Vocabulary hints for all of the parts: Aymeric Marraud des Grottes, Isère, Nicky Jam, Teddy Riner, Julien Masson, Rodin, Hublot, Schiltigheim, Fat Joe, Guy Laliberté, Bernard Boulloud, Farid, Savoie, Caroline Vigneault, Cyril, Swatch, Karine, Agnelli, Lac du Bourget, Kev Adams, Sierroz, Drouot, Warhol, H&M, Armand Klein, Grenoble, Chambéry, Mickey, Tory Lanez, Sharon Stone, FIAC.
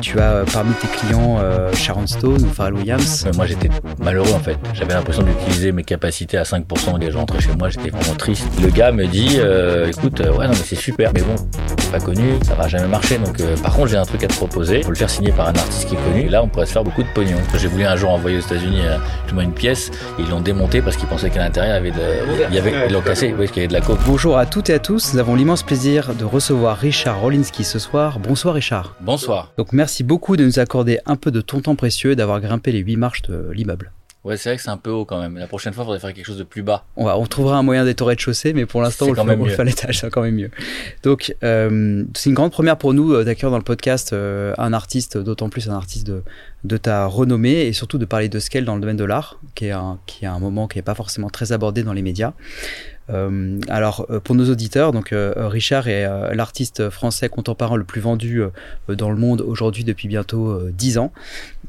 Tu as parmi tes clients Sharon Stone ou Pharrell Williams. Moi j'étais malheureux en fait, j'avais l'impression d'utiliser mes capacités à 5% des gens rentraient chez moi, j'étais vraiment triste. Le gars me dit écoute, ouais non mais c'est super mais bon, t'es pas connu, ça va jamais marcher donc par contre j'ai un truc à te proposer, faut le faire signer par un artiste qui est connu, là on pourrait se faire beaucoup de pognon. J'ai voulu un jour envoyer aux États-Unis une pièce, et ils l'ont démontée parce qu'ils pensaient qu'à l'intérieur ils l'ont cassé, oui, qu'il y avait de la coke. Bonjour à toutes et à tous, nous avons l'immense plaisir de recevoir Richard Orlinski ce soir. Bonsoir Richard. Bonsoir. Donc merci beaucoup de nous accorder un peu de ton temps précieux et d'avoir grimpé les 8 marches de l'immeuble. Ouais, c'est vrai que c'est un peu haut quand même. La prochaine fois, il faudrait faire quelque chose de plus bas. On trouvera un moyen d'être au rez-de-chaussée, mais pour l'instant, on le fait à l'étage, c'est quand même mieux. Donc, c'est une grande première pour nous d'accueillir dans le podcast un artiste, d'autant plus un artiste de ta renommée, et surtout de parler de ce qu'elle dans le domaine de l'art, qui est un moment qui n'est pas forcément très abordé dans les médias. Alors pour nos auditeurs, donc Richard est l'artiste français contemporain le plus vendu dans le monde aujourd'hui depuis bientôt 10 ans.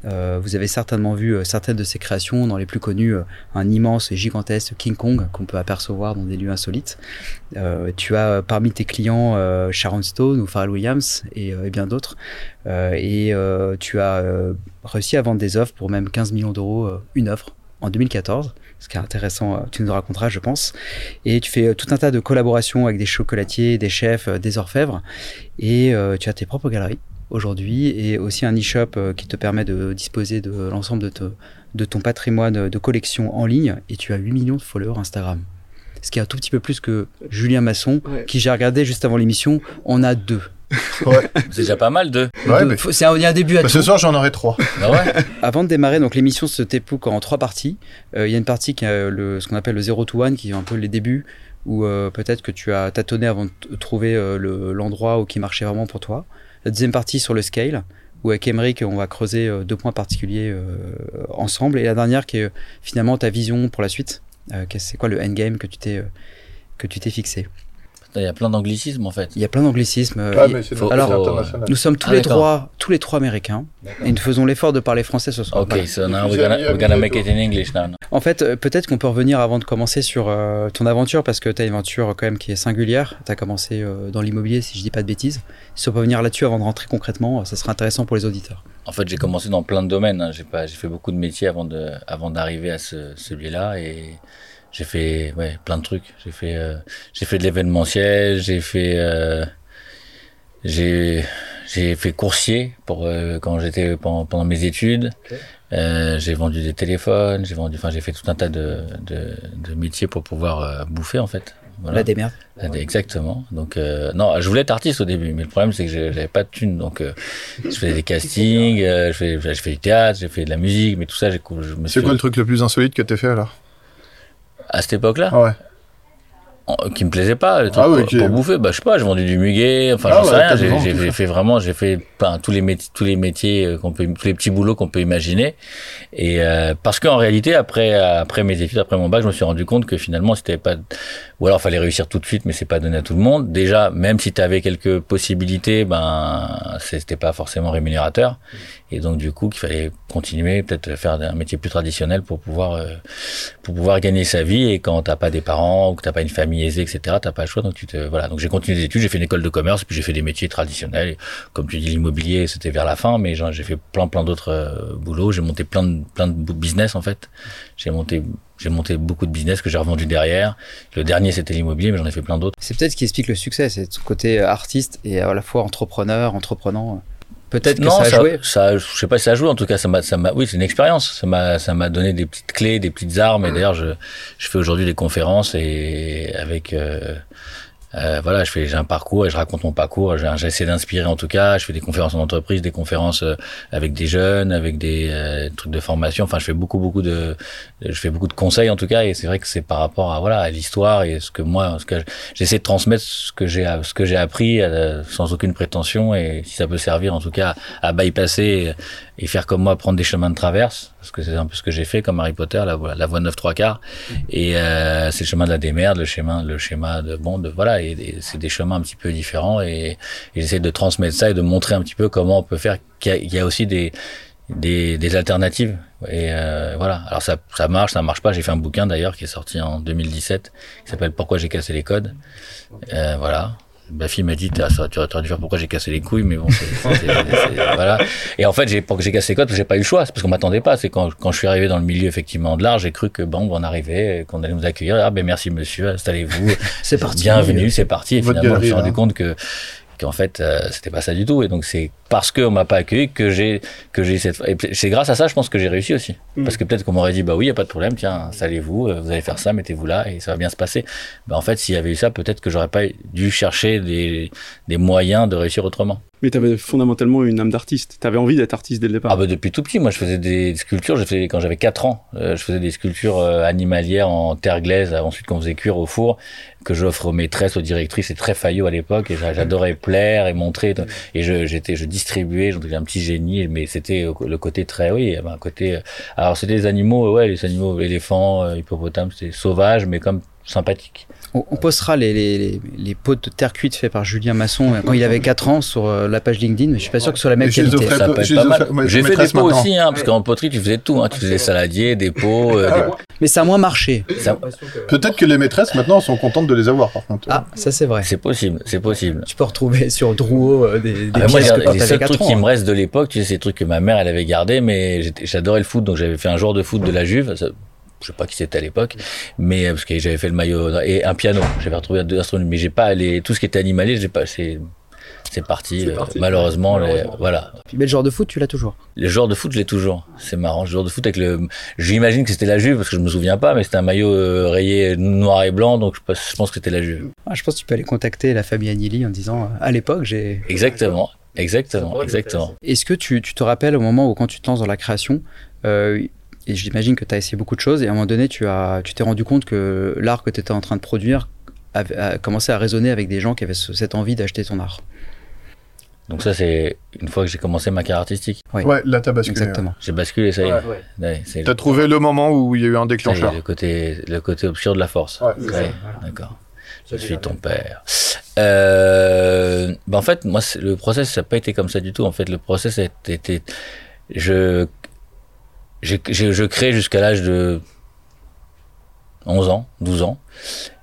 Vous avez certainement vu certaines de ses créations, dans les plus connues un immense et gigantesque King Kong qu'on peut apercevoir dans des lieux insolites. Tu as parmi tes clients Sharon Stone ou Pharrell Williams et bien d'autres. Et tu as réussi à vendre des œuvres pour même 15 millions d'euros une œuvre en 2014. Ce qui est intéressant, tu nous raconteras, je pense. Et tu fais tout un tas de collaborations avec des chocolatiers, des chefs, des orfèvres. Et tu as tes propres galeries aujourd'hui et aussi un e-shop qui te permet de disposer de l'ensemble de ton patrimoine de collection en ligne. Et tu as 8 millions de followers Instagram. Ce qui est un tout petit peu plus que Julien Masson, ouais. Qui, j'ai regardé juste avant l'émission, en a 2. Ouais. C'est déjà pas mal il y a un début à tout. Ce soir j'en aurai 3. Ah ouais. Avant de démarrer donc l'émission se déploie en 3 parties. Il y a une partie qui est ce qu'on appelle le 0 to 1 qui est un peu les débuts où peut-être que tu as tâtonné avant de trouver l'endroit où qui marchait vraiment pour toi. La deuxième partie sur le scale où avec Aymeric on va creuser 2 points particuliers ensemble et la dernière qui est finalement ta vision pour la suite. C'est quoi le endgame que tu t'es fixé? Il y a plein d'anglicismes en fait. Il y a plein d'anglicismes. Nous sommes tous les trois américains, d'accord. Et nous faisons l'effort de parler français ce soir. Ok, so now we're gonna make it in English now. En fait, peut-être qu'on peut revenir avant de commencer sur ton aventure parce que t'as une aventure quand même qui est singulière. T'as commencé dans l'immobilier, si je dis pas de bêtises. Si on peut venir là-dessus avant de rentrer concrètement, ça sera intéressant pour les auditeurs. En fait, j'ai commencé dans plein de domaines. Hein. J'ai fait beaucoup de métiers avant d'arriver à celui-là et. J'ai fait plein de trucs. J'ai fait de l'événementiel. J'ai fait coursier pour quand j'étais pendant mes études. Okay. J'ai vendu des téléphones. J'ai fait tout un tas de métiers pour pouvoir bouffer en fait. Voilà. La démerde. Exactement. Donc non, je voulais être artiste au début, mais le problème c'est que j'avais pas de thunes, donc je faisais des castings, je fais du théâtre, j'ai fait de la musique, mais tout ça C'est quoi le truc le plus insolite que t'as fait alors? À cette époque-là, ouais. Qui me plaisait pas, le truc pour bouffer, je sais pas, j'ai vendu du muguet, j'en sais rien, j'ai fait tous les métiers tous les petits boulots qu'on peut imaginer, et parce qu'en réalité après mes études, après mon bac, je me suis rendu compte que finalement c'était pas, ou alors fallait réussir tout de suite, mais c'est pas donné à tout le monde. Déjà, même si t'avais quelques possibilités, c'était pas forcément rémunérateur, et donc du coup qu'il fallait continuer, peut-être faire un métier plus traditionnel pour pouvoir gagner sa vie, et quand t'as pas des parents ou que t'as pas une famille, etc. T'as pas le choix, donc donc j'ai continué les études, j'ai fait une école de commerce, puis j'ai fait des métiers traditionnels, comme tu dis l'immobilier, c'était vers la fin, mais j'ai fait plein d'autres boulots, j'ai monté plein de business en fait, j'ai monté beaucoup de business que j'ai revendu derrière. Le dernier c'était l'immobilier, mais j'en ai fait plein d'autres. C'est peut-être ce qui explique le succès, c'est son côté artiste et à la fois entreprenant. Peut-être que ça a joué. Je sais pas si ça a joué. En tout cas, oui, c'est une expérience. Ça m'a donné des petites clés, des petites armes. Et d'ailleurs, je fais aujourd'hui des conférences et avec, j'ai un parcours et je raconte mon parcours. J'essaie d'inspirer en tout cas. Je fais des conférences en entreprise, des conférences avec des jeunes, avec des trucs de formation. Enfin, je fais beaucoup de conseils en tout cas. Et c'est vrai que c'est par rapport à l'histoire et ce que j'essaie de transmettre, ce que j'ai appris sans aucune prétention, et si ça peut servir en tout cas à bypasser et faire comme moi, prendre des chemins de traverse, parce que c'est un peu ce que j'ai fait, comme Harry Potter, la voie 9 3/4. Et c'est le chemin de la démerde, le schéma de bande, et c'est des chemins un petit peu différents, et j'essaie de transmettre ça et de montrer un petit peu comment on peut faire, qu'il y a aussi des des alternatives. Et voilà. Alors ça marche pas. J'ai fait un bouquin d'ailleurs qui est sorti en 2017 qui s'appelle Pourquoi j'ai cassé les codes. Voilà. Baffi m'a dit tu aurais dû faire Pourquoi j'ai cassé les couilles, mais bon voilà. Et en fait j'ai cassé les codes parce que j'ai pas eu le choix, c'est parce qu'on m'attendait pas. C'est quand je suis arrivé dans le milieu effectivement de l'art, j'ai cru que bon on arrivait, qu'on allait nous accueillir. Ah ben merci monsieur, installez-vous, c'est parti, bienvenue, c'est parti. Et finalement je me suis rendu compte qu'en fait c'était pas ça du tout. Et donc c'est parce qu'on m'a pas accueilli que j'ai cette, et c'est grâce à ça je pense que j'ai réussi aussi, parce que peut-être qu'on m'aurait dit bah oui y a pas de problème, tiens installez-vous, vous allez faire ça, mettez-vous là et ça va bien se passer. Bah en fait s'il y avait eu ça, peut-être que j'aurais pas dû chercher des moyens de réussir autrement. Mais t'avais fondamentalement une âme d'artiste, t'avais envie d'être artiste dès le départ. Ah bah depuis tout petit, moi je faisais des sculptures, quand j'avais 4 ans, je faisais des sculptures animalières en terre glaise, ensuite qu'on faisait cuire au four, que j'offre aux maîtresses, aux directrices, et très faillot à l'époque, et j'adorais plaire et montrer, et je distribuais, j'étais un petit génie, mais c'était le côté très, oui, un côté, alors c'était les animaux, ouais, les animaux, éléphants, hippopotames, c'était sauvage, mais comme sympathique. On postera les pots de terre cuite faits par Julien Masson quand il avait 4 ans sur la page LinkedIn, mais je suis pas sûr que ce soit la même qualité. Ça peut être pas mal. J'ai fait des pots aussi, hein, parce qu'en poterie tu faisais tout, hein, tu faisais des saladiers, des pots. Mais ça a moins marché. Peut-être que les maîtresses maintenant sont contentes de les avoir par contre. Ah, ça c'est vrai. C'est possible. Tu peux retrouver sur Drouot des pièces que quand t'avais 4 ans. Les seuls trucs qui me restent de l'époque, tu sais, c'est des trucs que ma mère elle avait gardés, mais j'adorais le foot, donc j'avais fait un jour de foot de la Juve. Je sais pas qui c'était à l'époque, mais parce que j'avais fait le maillot et un piano. J'avais retrouvé 2 instruments, mais j'ai pas allé tout ce qui était animalier. J'ai pas. C'est parti. Malheureusement. Voilà. Mais le genre de foot, tu l'as toujours. Le genre de foot, je l'ai toujours. C'est marrant. Le genre de foot avec j'imagine que c'était la Juve parce que je me souviens pas, mais c'était un maillot rayé noir et blanc, donc je pense que c'était la Juve. Ah, je pense que tu peux aller contacter la famille Agnelli en disant à l'époque j'ai. Exactement. Est-ce que tu te rappelles au moment où quand tu te lances dans la création, et j'imagine que tu as essayé beaucoup de choses et à un moment donné tu t'es rendu compte que l'art que tu étais en train de produire a commencé à résonner avec des gens qui avaient cette envie d'acheter ton art. Donc ça c'est une fois que j'ai commencé ma carrière artistique. Oui. Ouais, là t'as basculé. Exactement. J'ai basculé, ça y est. Ouais. T'as trouvé le moment où il y a eu un déclencheur. Le côté obscur de la force. Ouais. Ouais. D'accord. Je suis ton père. En fait, moi le process ça n'a pas été comme ça du tout. En fait, le process a été je crée jusqu'à l'âge de 11 ans, 12 ans.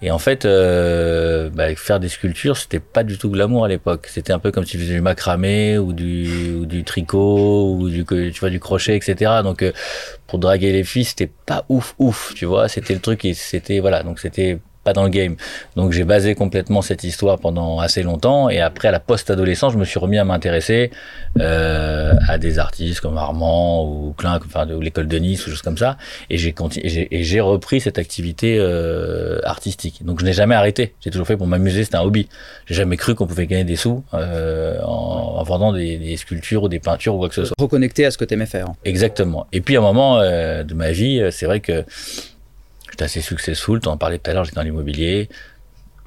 Et en fait, faire des sculptures, c'était pas du tout glamour à l'époque. C'était un peu comme si tu faisais du macramé ou du tricot ou du crochet, etc. Donc, pour draguer les filles, c'était pas ouf, tu vois. C'était le truc donc c'était pas dans le game. Donc, j'ai basé complètement cette histoire pendant assez longtemps. Et après, à la post-adolescence, je me suis remis à m'intéresser à des artistes comme Armand ou Klein, ou l'école de Nice ou choses comme ça. Et j'ai repris cette activité artistique. Donc, je n'ai jamais arrêté. J'ai toujours fait pour m'amuser. C'était un hobby. J'ai jamais cru qu'on pouvait gagner des sous en vendant des sculptures ou des peintures ou quoi que ce soit. Reconnecté à ce que t'aimais faire. Exactement. Et puis, à un moment de ma vie, c'est vrai que j'étais assez successful, t'en parlais tout à l'heure, j'étais dans l'immobilier,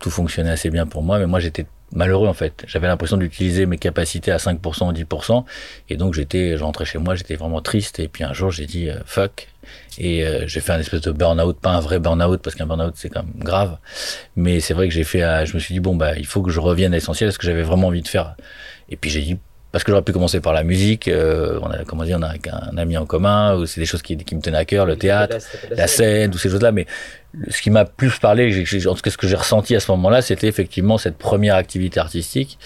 tout fonctionnait assez bien pour moi, mais moi j'étais malheureux en fait. J'avais l'impression d'utiliser mes capacités à 5% ou 10%, et donc je rentrais chez moi, j'étais vraiment triste, et puis un jour j'ai dit « fuck », et j'ai fait un espèce de burn-out, pas un vrai burn-out, parce qu'un burn-out c'est quand même grave, mais c'est vrai que je me suis dit « bon bah il faut que je revienne à l'essentiel, à ce que j'avais vraiment envie de faire ». Et puis j'ai dit parce que j'aurais pu commencer par la musique, on a un ami en commun, ou c'est des choses qui me tenaient à cœur, le théâtre, la scène, ou ces choses-là, mais ce qui m'a plus parlé, en tout cas ce que j'ai ressenti à ce moment-là, c'était effectivement cette première activité artistique,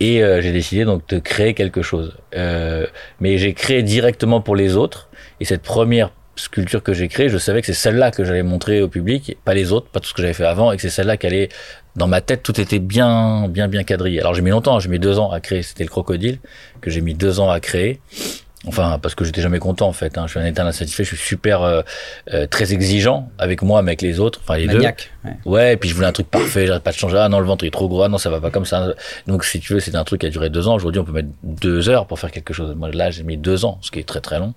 et j'ai décidé donc de créer quelque chose. Mais j'ai créé directement pour les autres, et cette première sculpture que j'ai créée, je savais que c'est celle-là que j'allais montrer au public, pas les autres, pas tout ce que j'avais fait avant, et que c'est celle-là qui allait. Dans ma tête, tout était bien quadrillé. Alors j'ai mis longtemps, j'ai mis 2 ans à créer. C'était le crocodile que j'ai mis 2 ans à créer. Enfin, parce que j'étais jamais content en fait. Hein. Je suis un éternel insatisfait. Je suis super très exigeant avec moi, mais avec les autres. Enfin les maniaque, deux. Ouais. Et puis je voulais un truc parfait. J'arrête pas de changer. Ah non, le ventre est trop gros. Ah non, ça va pas comme ça. Donc si tu veux, c'était un truc qui a duré 2 ans. Aujourd'hui, on peut mettre 2 heures pour faire quelque chose. Moi là, j'ai mis 2 ans, ce qui est très très long.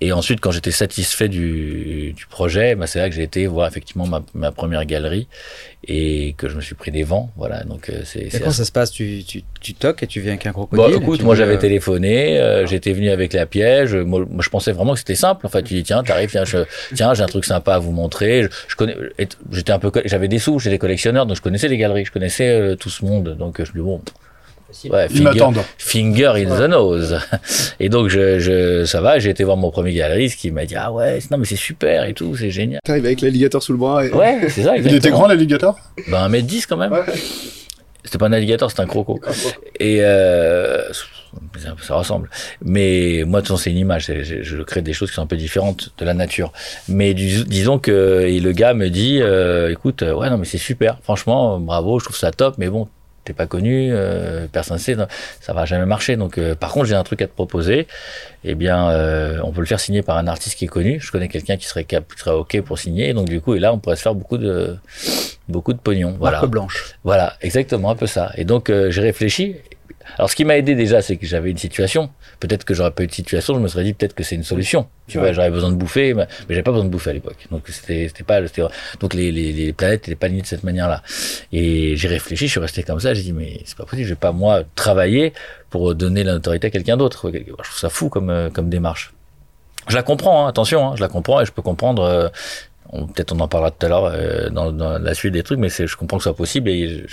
Et ensuite, quand j'étais satisfait du projet, c'est là que j'ai été voir effectivement ma première galerie. Et que je me suis pris des vents, voilà. Donc c'est comment ça se passe, tu toques et tu viens avec un crocodile. Bon, écoute, moi j'avais téléphoné, j'étais venu avec la pièce. Moi, je pensais vraiment que c'était simple. En fait, tu dis tiens, t'arrives, tiens, j'ai un truc sympa à vous montrer. Je connais, j'avais des sous, j'étais collectionneur, donc je connaissais les galeries, je connaissais tout ce monde. Donc je me dis bon, possible. Ouais, ils m'attendent. Finger in the nose. Et donc, ça va, j'ai été voir mon premier galeriste qui m'a dit « Ah ouais, non mais c'est super et tout, c'est génial. » T'arrives avec l'alligator sous le bras. Et... Ouais, c'est ça. Exactement. Il était grand l'alligator ? Ben 1m10 quand même. Ouais. C'était pas un alligator, c'était un croco. Et ça ressemble. Mais moi, de toute façon, c'est une image. Je crée des choses qui sont un peu différentes de la nature. Mais disons que et le gars me dit, écoute, ouais, non, mais c'est super. Franchement, bravo, je trouve ça top. Mais bon, t'es pas connu, personne sait, ça va jamais marcher. Donc, par contre, j'ai un truc à te proposer. Eh bien, on peut le faire signer par un artiste qui est connu. Je connais quelqu'un qui serait ok pour signer. Et donc, du coup, et là, on pourrait se faire beaucoup de pognon. Voilà. Marque blanche. Voilà, exactement, un peu ça. Et donc, j'ai réfléchi. Alors, ce qui m'a aidé déjà, c'est que j'avais une situation. Peut-être que j'aurais pas eu de situation, je me serais dit peut-être que c'est une solution. Tu vois, j'aurais besoin de bouffer, mais j'avais pas besoin de bouffer à l'époque. Donc, c'était pas, donc les planètes étaient pas alignées de cette manière-là. Et j'ai réfléchi, je suis resté comme ça, j'ai dit, mais c'est pas possible, je vais pas, moi, travailler pour donner la notoriété à quelqu'un d'autre. Je trouve ça fou comme démarche. Je la comprends, hein, attention, hein, je la comprends et je peux comprendre, peut-être on en parlera tout à l'heure dans la suite des trucs, mais je comprends que ce soit possible et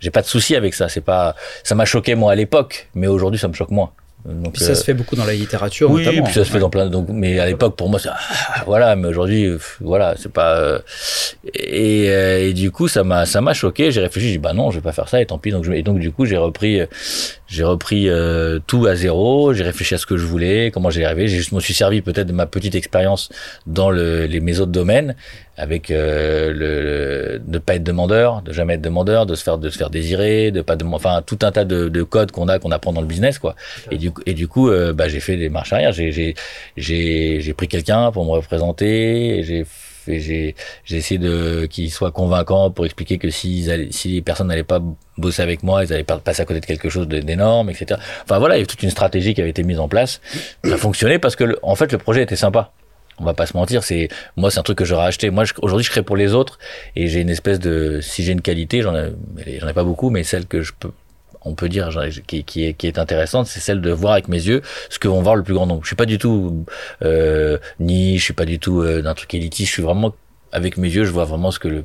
j'ai pas de souci avec ça. C'est pas, ça m'a choqué moi à l'époque, mais aujourd'hui ça me choque moins. Donc, puis ça se fait beaucoup dans la littérature, oui, notamment. Oui, puis ça se fait dans plein. Donc, mais à l'époque pour moi, c'est, voilà. Mais aujourd'hui, voilà, c'est pas. Et du coup, ça m'a choqué. J'ai réfléchi, j'ai dit bah non, je vais pas faire ça. Et tant pis. Donc du coup, j'ai repris tout à zéro. J'ai réfléchi à ce que je voulais, comment j'y arrivais. J'ai juste me suis servi peut-être de ma petite expérience dans mes autres domaines, avec de pas être demandeur, de jamais être demandeur, de se faire désirer, de pas demander, enfin tout un tas de codes qu'on apprend dans le business quoi. Okay. Et du coup bah j'ai fait des marches arrière, j'ai pris quelqu'un pour me représenter, j'ai essayé de qu'il soit convaincant pour expliquer que si les personnes n'allaient pas bosser avec moi, ils allaient passer à côté de quelque chose d'énorme, etc. Enfin voilà, il y a toute une stratégie qui avait été mise en place. Ça fonctionnait parce que en fait le projet était sympa. On va pas se mentir, c'est un truc que j'aurais acheté. Moi, aujourd'hui, je crée pour les autres et j'ai une espèce de, si j'ai une qualité, j'en ai pas beaucoup, mais celle que on peut dire, qui est intéressante, c'est celle de voir avec mes yeux ce que vont voir le plus grand nombre. Je suis pas du tout je suis pas du tout d'un truc élitiste. Je suis vraiment avec mes yeux, je vois vraiment ce que le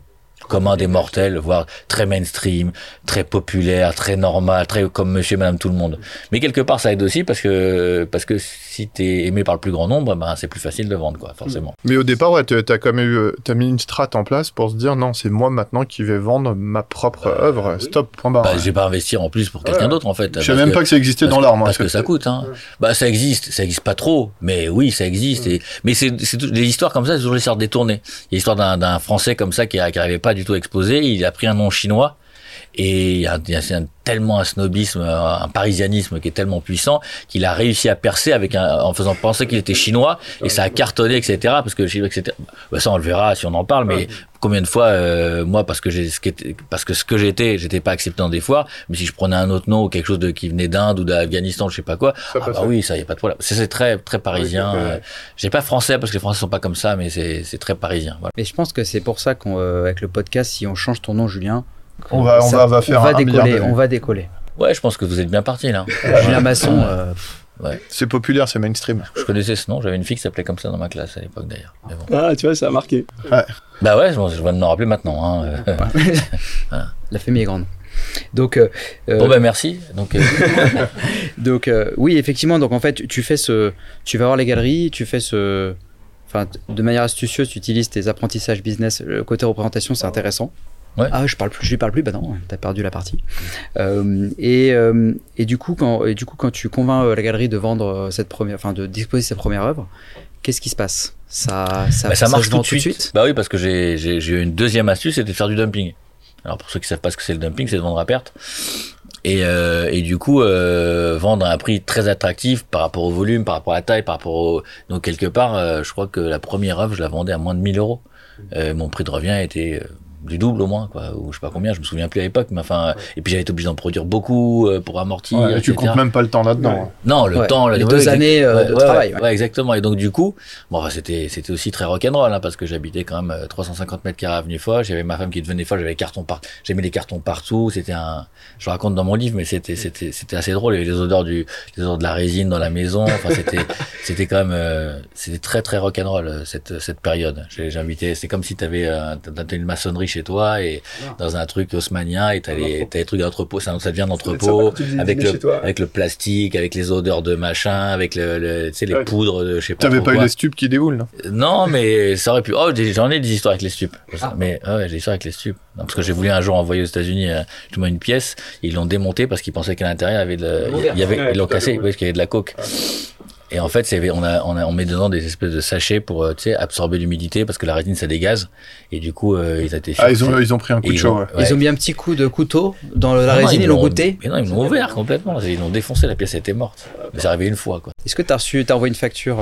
commun des mortels, voire très mainstream, très populaire, très normal, très comme monsieur et madame tout le monde. Mais quelque part, ça aide aussi parce que si t'es aimé par le plus grand nombre, ben, c'est plus facile de vendre, quoi, forcément. Mais au départ, ouais, t'as mis une strate en place pour se dire, non, c'est moi maintenant qui vais vendre ma propre œuvre. Stop, point barre. Bah, j'ai pas investi en plus pour quelqu'un d'autre, en fait. Je savais même pas que ça existait dans l'art, moi. Parce que ça coûte, hein. Ouais. Bah, ça existe pas trop, mais oui, ça existe. Ouais. Mais c'est les histoires comme ça, c'est toujours les histoires détournées. Il y a l'histoire d'un Français comme ça qui arrivait pas du tout exposé, il a pris un nom chinois et il y a tellement un snobisme, un parisianisme qui est tellement puissant qu'il a réussi à percer en faisant penser qu'il était chinois et ça a cartonné, etc. Parce que le chinois, etc. Bah ça on le verra si on en parle, mais combien de fois moi parce que j'étais pas accepté dans des foires, mais si je prenais un autre nom ou quelque chose qui venait d'Inde ou d'Afghanistan, je sais pas quoi, oui ça y a pas de problème. C'est très très parisien. Oui, j'ai pas français parce que les Français sont pas comme ça, mais c'est très parisien. Voilà. Mais je pense que c'est pour ça qu'avec le podcast, si on change ton nom, Julien. On va décoller. Ouais, je pense que vous êtes bien parti là. Julien Masson, ouais. C'est populaire, c'est mainstream. Je connaissais ce nom, j'avais une fille qui s'appelait comme ça dans ma classe à l'époque d'ailleurs. Mais bon. Ah, tu vois, ça a marqué. Ouais. Bah ouais, je vais m'en rappeler maintenant. Hein. Ouais. Voilà. La famille est grande. Donc, bon bah merci. Donc, oui, effectivement. Donc en fait, tu vas voir les galeries, enfin, de manière astucieuse, tu utilises tes apprentissages business. Le côté représentation, c'est intéressant. Ouais. Ah, je lui parle plus. Bah non, t'as perdu la partie. Et du coup, quand tu convaincs la galerie de vendre de disposer de cette première œuvre, qu'est-ce qui se passe ? Ça marche tout de suite. Bah oui, parce que j'ai eu une deuxième astuce, c'était de faire du dumping. Alors pour ceux qui savent pas ce que c'est le dumping, c'est de vendre à perte. Et du coup, vendre à un prix très attractif par rapport au volume, par rapport à la taille, donc quelque part, je crois que la première œuvre, je la vendais à moins de 1 000 €. Mon prix de revient était du double au moins, quoi, ou je sais pas combien, je me souviens plus à l'époque, mais enfin, et puis j'avais été obligé d'en produire beaucoup pour amortir. Ouais, et tu comptes même pas le temps là-dedans. Ouais. Hein. Non, le temps, les 2 années de travail. Ouais, exactement. Et donc, du coup, bon, enfin, c'était aussi très rock'n'roll, hein, parce que j'habitais quand même 350 mètres carrés avenue Foch, j'avais ma femme qui devenait folle, j'ai mis les cartons partout, je raconte dans mon livre, mais c'était assez drôle, il y avait les odeurs de la résine dans la maison, enfin, c'était quand même, c'était très, très rock'n'roll, cette période. J'invitais, c'est comme si t'avais une maçonnerie chez toi et dans un truc haussmanien et t'as les trucs d'entrepôt, ça devient d'entrepôt avec le plastique, avec les odeurs de machin, avec le tu sais les poudres de je sais pas. T'avais pas eu les stupes qui déboulent là? Non, mais ça aurait pu. Oh, j'en ai des histoires avec les stupes. Mais ouais, des histoires avec les stupes. Non, parce que j'ai voulu un jour envoyer aux États-Unis tout le monde une pièce, ils l'ont démontée parce qu'ils pensaient qu'à l'intérieur ils l'ont cassée parce qu'il y avait de la coke. Et en fait, on met dedans des espèces de sachets pour, tu sais, absorber l'humidité parce que la rétine, ça dégaze. Et du coup, ils étaient fiers. Ah, ils ont pris un coup de chaud. Ils ont mis un petit coup de couteau dans la résine, ils l'ont goûté. Mais non, ils l'ont ouvert complètement. Ils l'ont défoncé, la pièce était morte. Mais c'est arrivé une fois, quoi. Est-ce que t'as envoyé une facture,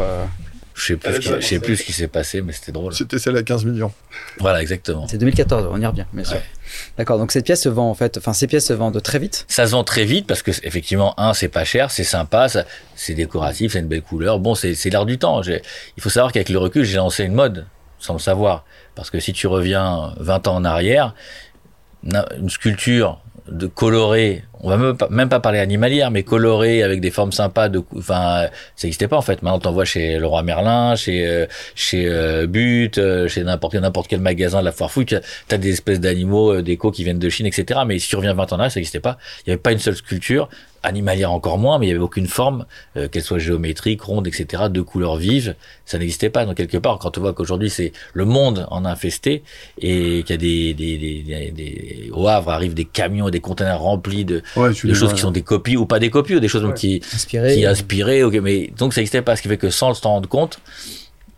je sais plus ce qui s'est passé, mais c'était drôle. C'était celle à 15 millions. Voilà, exactement. C'est 2014, on y revient, bien sûr. Ouais. D'accord, donc cette pièce se vend en fait, enfin ces pièces se vendent très vite. Ça se vend très vite parce que effectivement, c'est pas cher, c'est sympa, c'est décoratif, c'est une belle couleur. Bon, c'est l'art du temps. Il faut savoir qu'avec le recul, j'ai lancé une mode, sans le savoir. Parce que si tu reviens 20 ans en arrière, une sculpture de colorée, on va même pas parler animalière, mais colorée avec des formes sympas ça existait pas en fait. Maintenant, t'en vois chez Leroy Merlin, chez But, chez n'importe quel magasin de la foire fouille, t'as des espèces d'animaux déco qui viennent de Chine, etc. Mais si tu reviens 20 ans là, ça existait pas. Il y avait pas une seule sculpture, animalière encore moins, mais il y avait aucune forme, qu'elle soit géométrique, ronde, etc., de couleurs vives, ça n'existait pas. Donc quelque part, quand tu vois qu'aujourd'hui c'est le monde en infesté et qu'il y a des au Havre arrivent des camions et des conteneurs remplis de choses qui sont des copies ou pas des copies ou des choses qui inspiraient. Okay, mais donc ça n'existait pas, ce qui fait que sans t'en rendre compte,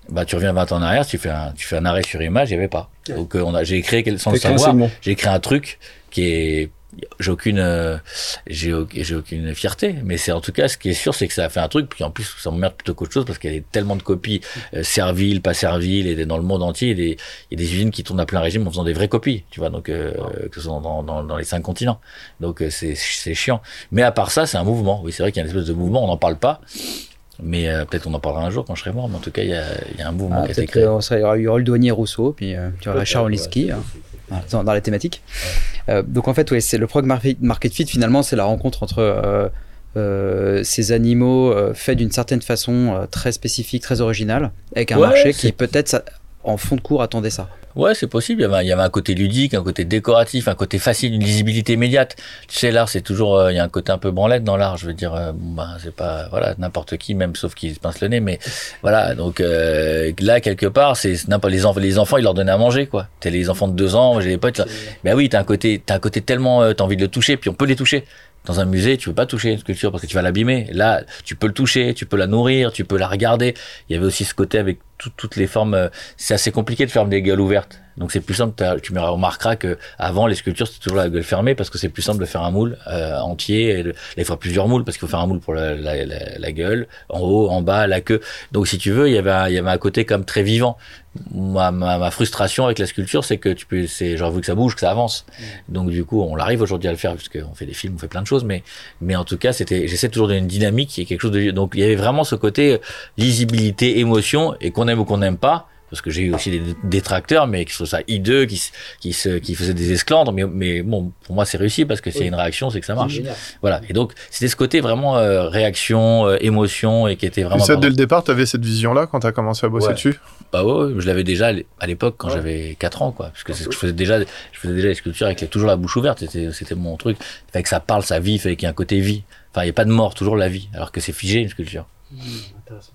bah tu reviens 20 ans en arrière, tu fais un arrêt sur image, il n'y avait pas. Donc j'ai créé sans le savoir, j'ai créé un truc qui est j'ai aucune fierté, mais c'est en tout cas ce qui est sûr, c'est que ça a fait un truc, puis en plus ça m'emmerde plutôt qu'autre chose parce qu'il y a tellement de copies serviles, pas serviles, et dans le monde entier, il y a des usines qui tournent à plein régime en faisant des vraies copies, tu vois, donc que ce soit dans les 5 continents, donc c'est chiant. Mais à part ça, c'est un mouvement. Oui, c'est vrai qu'il y a une espèce de mouvement, on n'en parle pas. Mais peut-être on en parlera un jour quand je serai mort, mais en tout cas il y a un mouvement qui a été créé. Il y aura eu Roldoigny et Rousseau, puis tu auras Sharon Orlinski dans la thématique. Ouais. Donc en fait, c'est le prog market fit, finalement, c'est la rencontre entre ces animaux faits d'une certaine façon très spécifique, très originale, avec un marché qui peut-être en fond de cours attendait ça. Ouais, c'est possible. Il y avait un côté ludique, un côté décoratif, un côté facile, une lisibilité immédiate. Tu sais, l'art, c'est toujours, il y a un côté un peu branlette dans l'art. Je veux dire, c'est pas, voilà, n'importe qui, même sauf qu'ils se pincent le nez, mais voilà. Donc, là, quelque part, c'est n'importe, les enfants, ils leur donnaient à manger, quoi. T'as les enfants de 2 ans, j'ai des potes, là. Ben oui, t'as un côté tellement, t'as envie de le toucher, puis on peut les toucher. Dans un musée, tu peux pas toucher une sculpture parce que tu vas l'abîmer. Là, tu peux le toucher, tu peux la nourrir, tu peux la regarder. Il y avait aussi ce côté avec toutes les formes. C'est assez compliqué de faire des gueules ouvertes. Donc c'est plus simple. Tu me remarqueras que avant les sculptures c'était toujours la gueule fermée parce que c'est plus simple de faire un moule entier. Il faut plusieurs moules parce qu'il faut faire un moule pour la gueule, en haut, en bas, la queue. Donc si tu veux, il y avait un côté comme très vivant. Ma frustration avec la sculpture, c'est que j'aurais voulu que ça bouge, que ça avance. Donc du coup, on arrive aujourd'hui à le faire parce qu'on fait des films, on fait plein de choses, mais en tout cas, j'essaie toujours d'une dynamique et quelque chose de. Donc il y avait vraiment ce côté lisibilité, émotion, et qu'on aime ou qu'on n'aime pas, parce que j'ai eu aussi des détracteurs, mais qui trouvent ça hideux, qui faisaient des esclandres, mais bon, pour moi c'est réussi parce que c'est une réaction, c'est que ça marche. Voilà. Et donc c'était ce côté vraiment réaction, émotion, et qui était vraiment. Et ça, dès le départ, t'avais cette vision-là quand t'as commencé à bosser dessus? Bah ouais, je l'avais déjà à l'époque quand j'avais 4 ans, quoi. Parce que c'est ce que je faisais déjà les sculptures avec toujours la bouche ouverte. C'était mon truc. Fait que ça parle, ça vit, fait qu'il y a un côté vie. Enfin, il y a pas de mort, toujours la vie. Alors que c'est figé, une sculpture. Intéressant.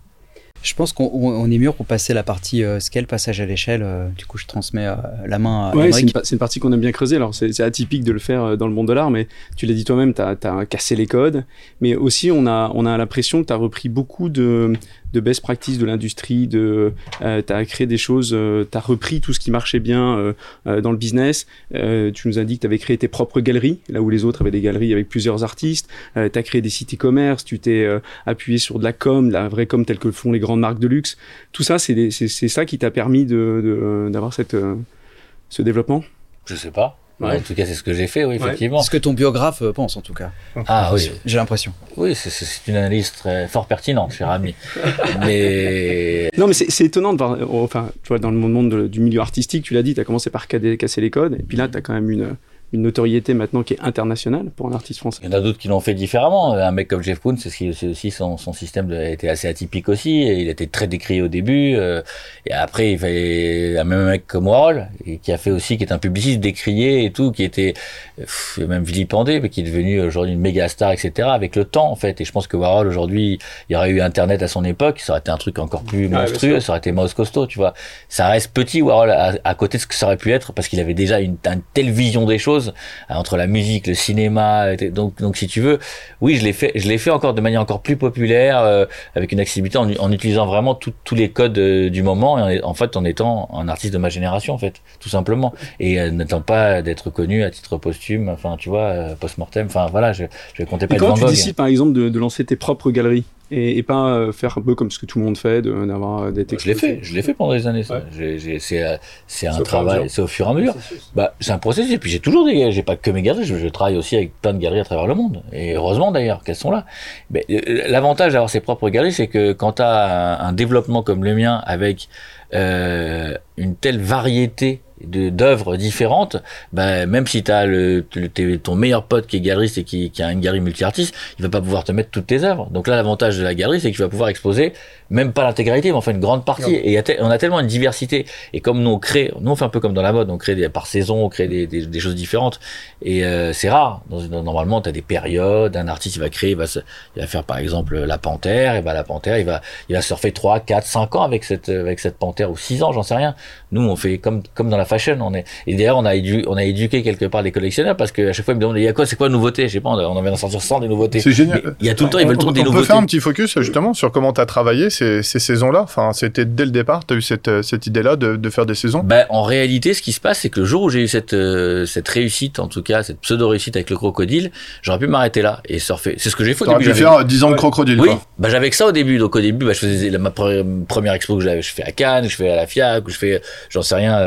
Je pense qu'on est mûr pour passer la partie scale, passage à l'échelle. Du coup, je transmets la main à Aymeric. C'est une partie qu'on aime bien creuser. Alors, c'est atypique de le faire dans le monde de l'art, mais tu l'as dit toi-même, t'as cassé les codes. Mais aussi, on a l'impression que t'as repris beaucoup de best practices de l'industrie, t'as créé des choses, t'as repris tout ce qui marchait bien dans le business. Tu nous as dit que t'avais créé tes propres galeries, là où les autres avaient des galeries avec plusieurs artistes. T'as créé des sites e-commerce, tu t'es appuyé sur de la com, la vraie com telle que le font les grandes marques de luxe. Tout ça, c'est ça qui t'a permis d'avoir ce développement ? Je sais pas. Ouais. En tout cas, c'est ce que j'ai fait, oui, effectivement. C'est ce que ton biographe pense, en tout cas. Ah oui. J'ai l'impression. Oui, c'est une analyse fort pertinente, cher ami. Mais. Non, mais c'est étonnant de voir. Enfin, tu vois, dans le monde du milieu artistique, tu l'as dit, tu as commencé par casser les codes, et puis là, tu as quand même une une notoriété maintenant qui est internationale pour un artiste français. Il y en a d'autres qui l'ont fait différemment. Un mec comme Jeff Koons, c'est aussi son système était assez atypique aussi. Et il était très décrié au début. Et après, il fallait un même mec comme Warhol, qui a fait aussi, qui est un publiciste décrié et tout, qui était même vilipendé, mais qui est devenu aujourd'hui une méga star, etc. Avec le temps, en fait. Et je pense que Warhol, aujourd'hui, il y aurait eu Internet à son époque, ça aurait été un truc encore plus monstrueux, ça aurait été mouse costaud, tu vois. Ça reste petit, Warhol, à côté de ce que ça aurait pu être, parce qu'il avait déjà une telle vision des choses, entre la musique, le cinéma, donc si tu veux, oui, je l'ai fait encore de manière encore plus populaire, avec une accessibilité en utilisant vraiment tous les codes du moment, et en étant un artiste de ma génération, en fait, tout simplement, et n'attends pas d'être connu à titre posthume, enfin tu vois, post-mortem, enfin voilà, je comptais pas être Van Gogh. Et quand tu décides par exemple de lancer tes propres galeries, et pas faire un peu comme ce que tout le monde fait, d'avoir des textes. Je l'ai fait pendant des années, ça. Ouais. C'est un travail, c'est au fur et à mesure. C'est un processus. Et puis j'ai toujours des galeries, j'ai pas que mes galeries, je travaille aussi avec plein de galeries à travers le monde. Et heureusement d'ailleurs qu'elles sont là. Mais l'avantage d'avoir ses propres galeries, c'est que quand tu as un développement comme le mien, avec une telle variété d'œuvres différentes, même si t'as ton meilleur pote qui est galeriste et qui a une galerie multi-artiste, il va pas pouvoir te mettre toutes tes œuvres. Donc là, l'avantage de la galerie, c'est que tu vas pouvoir exposer, même pas l'intégralité, mais enfin une grande partie. Oui. Et on a tellement une diversité. Et comme nous on fait un peu comme dans la mode, on crée par saison, on crée des choses différentes. Et c'est rare. Normalement, t'as des périodes. Un artiste, il va faire par exemple la panthère. Et la panthère, il va surfer 3, 4, 5 ans avec cette panthère, ou 6 ans, j'en sais rien. Nous, on fait comme dans la fashion, et d'ailleurs on a éduqué quelque part les collectionneurs, parce que à chaque fois ils me demandent c'est quoi la nouveauté, je sais pas, on en vient d'en sortir 100 des nouveautés. C'est génial. Mais il y a tout le temps, ils veulent toujours des nouveautés. On peut faire un petit focus justement sur comment t'as travaillé ces saisons-là. Enfin, c'était dès le départ, t'as eu cette idée-là de faire des saisons. En réalité, ce qui se passe, c'est que le jour où j'ai eu cette réussite, en tout cas cette pseudo réussite avec le crocodile, j'aurais pu m'arrêter là et surfer. C'est ce que j'ai fait au début. J'aurais pu faire 10 ans de crocodile. Oui. J'avais que ça au début. Donc au début, je faisais ma première expo que je fais à Cannes, je fais à la FIAC, je fais, j'en sais rien.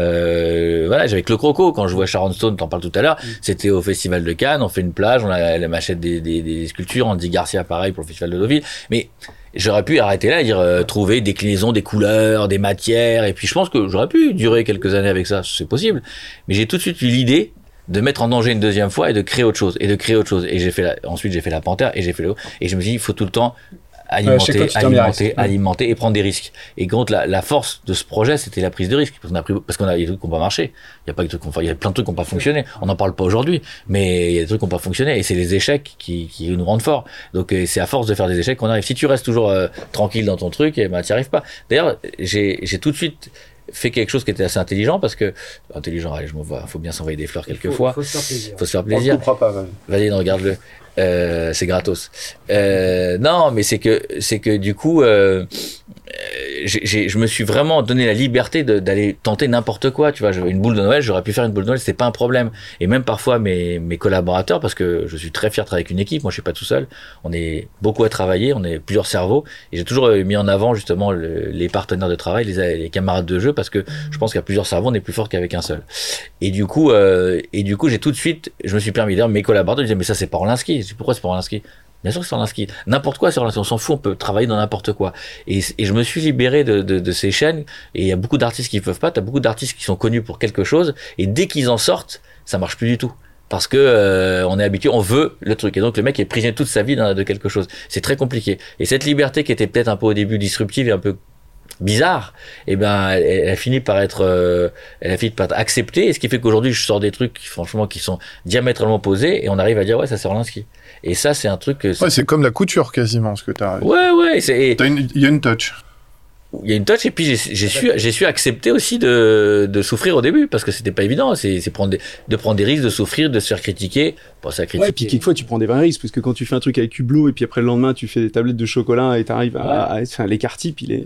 Voilà, j'avais que le croco. Quand je vois Sharon Stone, t'en parles tout à l'heure, c'était au Festival de Cannes, on fait une plage, elle m'achète des sculptures, Andy Garcia pareil pour le Festival de Deauville, mais j'aurais pu arrêter là et dire trouver des déclinaisons, des couleurs, des matières, et puis je pense que j'aurais pu durer quelques années avec ça, c'est possible, mais j'ai tout de suite eu l'idée de mettre en danger une deuxième fois et de créer autre chose, et ensuite j'ai fait la panthère, et j'ai fait et je me suis dit, il faut tout le temps alimenter et prendre des risques. Et contre la force de ce projet, c'était la prise de risque, parce qu'on a des trucs qui n'ont pas marché. Il y a pas des trucs il y a plein de trucs qui n'ont pas fonctionné. On n'en parle pas aujourd'hui, mais il y a des trucs qui n'ont pas fonctionné, et c'est les échecs qui nous rendent forts. Donc c'est à force de faire des échecs qu'on arrive. Si tu restes toujours tranquille dans ton truc, et t'y arrives pas. D'ailleurs, j'ai tout de suite fait quelque chose qui était assez intelligent, parce que allez, je m'en vois, faut bien s'envoyer des fleurs quelquefois. Faut se faire plaisir. On ne comprend pas. Vas-y, regarde-le. C'est gratos. Non, mais c'est que du coup, je me suis vraiment donné la liberté d'aller tenter n'importe quoi, tu vois. Une boule de Noël, j'aurais pu faire une boule de Noël, c'était pas un problème. Et même parfois mes collaborateurs, parce que je suis très fier de travailler avec une équipe, moi je suis pas tout seul, on est beaucoup à travailler, on est plusieurs cerveaux, et j'ai toujours mis en avant justement les partenaires de travail, les camarades de jeu, parce que je pense qu'à plusieurs cerveaux, on est plus fort qu'avec un seul. Et du coup, j'ai tout de suite, je me suis permis d'ailleurs, mes collaborateurs disaient, mais ça c'est pas Orlinski. Pourquoi c'est pas Orlinski? Bien sûr que c'est Orlinski. N'importe quoi, c'est Orlinski. On s'en fout, on peut travailler dans n'importe quoi. Et je me suis libéré de ces chaînes. Et il y a beaucoup d'artistes qui ne peuvent pas. T'as beaucoup d'artistes qui sont connus pour quelque chose. Et dès qu'ils en sortent, ça marche plus du tout. Parce que on est habitué, on veut le truc, et donc le mec est prisonnier toute sa vie de quelque chose. C'est très compliqué. Et cette liberté qui était peut-être un peu au début disruptive et un peu bizarre, elle a fini par être acceptée, et ce qui fait qu'aujourd'hui je sors des trucs franchement qui sont diamétralement opposés, et on arrive à dire ouais, ça c'est Orlinski. Et ça c'est un truc c'est comme la couture quasiment, ce que t'as. Ouais, il y a une touch, et puis j'ai su accepter aussi de souffrir au début, parce que c'était pas évident, c'est prendre des risques, de souffrir, de se faire critiquer. Et puis quelquefois tu prends des vrais risques, parce que quand tu fais un truc avec Hublot, et puis après le lendemain tu fais des tablettes de chocolat, et t'arrives à l'écart type, il est...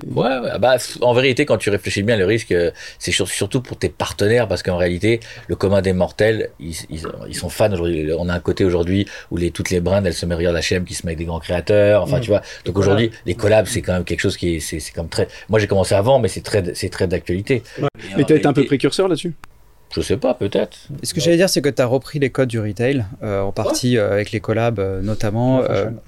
en vérité, quand tu réfléchis bien, le risque c'est surtout pour tes partenaires, parce qu'en réalité le commun des mortels, ils sont fans aujourd'hui. On a un côté aujourd'hui où toutes les brindes, elles se mettent, regarde H&M qui se met avec des grands créateurs, tu vois, donc aujourd'hui les collabs, c'est quand même quelque chose qui est, c'est quand même très... Moi j'ai commencé avant, mais c'est très d'actualité. Ouais. Mais t'as été un peu précurseur là-dessus? Je sais pas, peut-être. Ce que j'allais dire, c'est que t'as repris les codes du retail, en partie avec les collabs, notamment.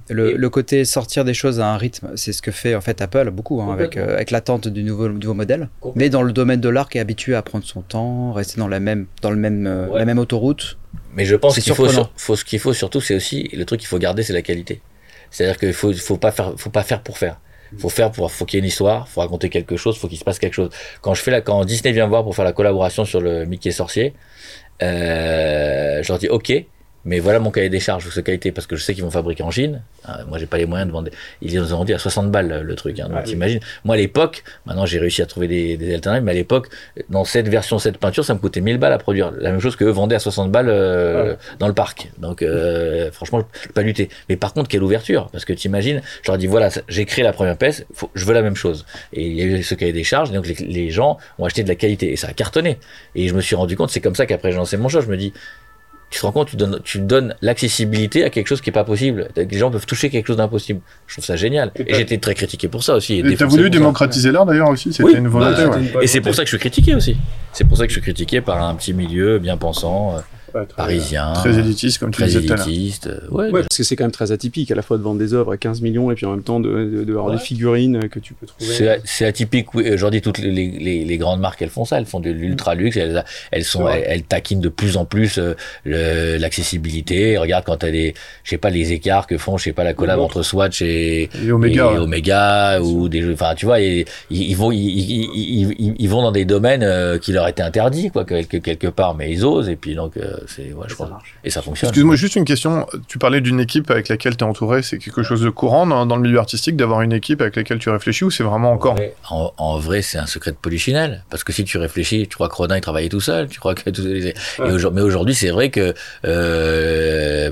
Le côté sortir des choses à un rythme, c'est ce que fait en fait Apple beaucoup, avec l'attente du nouveau modèle. Mais dans le domaine de l'art, qui est habitué à prendre son temps, rester dans la même autoroute. Mais je pense qu'il faut ce qu'il faut surtout, c'est aussi le truc qu'il faut garder, c'est la qualité. C'est-à-dire qu'il faut pas faire pour faire. Faut qu'il y ait une histoire, faut raconter quelque chose, faut qu'il se passe quelque chose. Quand je fais quand Disney vient me voir pour faire la collaboration sur le Mickey sorcier, je leur dis OK, mais voilà mon cahier des charges ou ce qualité, parce que je sais qu'ils vont fabriquer en Chine. Moi, j'ai pas les moyens de vendre. Ils nous ont dit à 60 balles le truc. Donc, t'imagines. Moi, à l'époque, maintenant, j'ai réussi à trouver des alternatives, mais à l'époque, dans cette version, cette peinture, ça me coûtait 1000 balles à produire. La même chose qu'eux vendaient à 60 balles dans le parc. Donc, franchement, je peux pas lutter. Mais par contre, quelle ouverture. Parce que t'imagines, je leur dis, voilà, j'ai créé la première pièce, je veux la même chose. Et il y a eu ce cahier des charges, et donc les gens ont acheté de la qualité. Et ça a cartonné. Et je me suis rendu compte, c'est comme ça qu'après, j'ai lancé mon show. Je me dis, tu te rends compte, tu donnes l'accessibilité à quelque chose qui est pas possible. Les gens peuvent toucher quelque chose d'impossible. Je trouve ça génial. Et j'étais très critiqué pour ça aussi. Et t'as voulu démocratiser l'art d'ailleurs aussi. C'était une volonté. Et c'est pour ça que je suis critiqué aussi. C'est pour ça que je suis critiqué par un petit milieu bien pensant, parisien. Très élitiste, comme tu disais tout à l'heure. Ouais, parce que c'est quand même très atypique à la fois de vendre des œuvres à 15 millions et puis en même temps de avoir des figurines que tu peux trouver. C'est atypique. Oui. Aujourd'hui, toutes les grandes marques, elles font ça. Elles font de l'ultra luxe. Elles taquinent de plus en plus l'accessibilité. Regarde quand t'as les écarts que font, la collab entre Swatch et Omega, ou des, enfin, tu vois, ils vont dans des domaines qui leur étaient interdits, quoi, quelque part, mais ils osent. Et puis, donc, je crois. Et ça fonctionne. Excuse-moi, juste une question. Tu parlais d'une équipe avec laquelle tu es entouré. C'est quelque chose de courant dans le milieu artistique d'avoir une équipe avec laquelle tu réfléchis, ou c'est vraiment encore... En vrai, c'est un secret de polichinelle. Parce que si tu réfléchis, tu crois que Rodin, il travaillait tout seul. Tu crois que mais aujourd'hui, c'est vrai que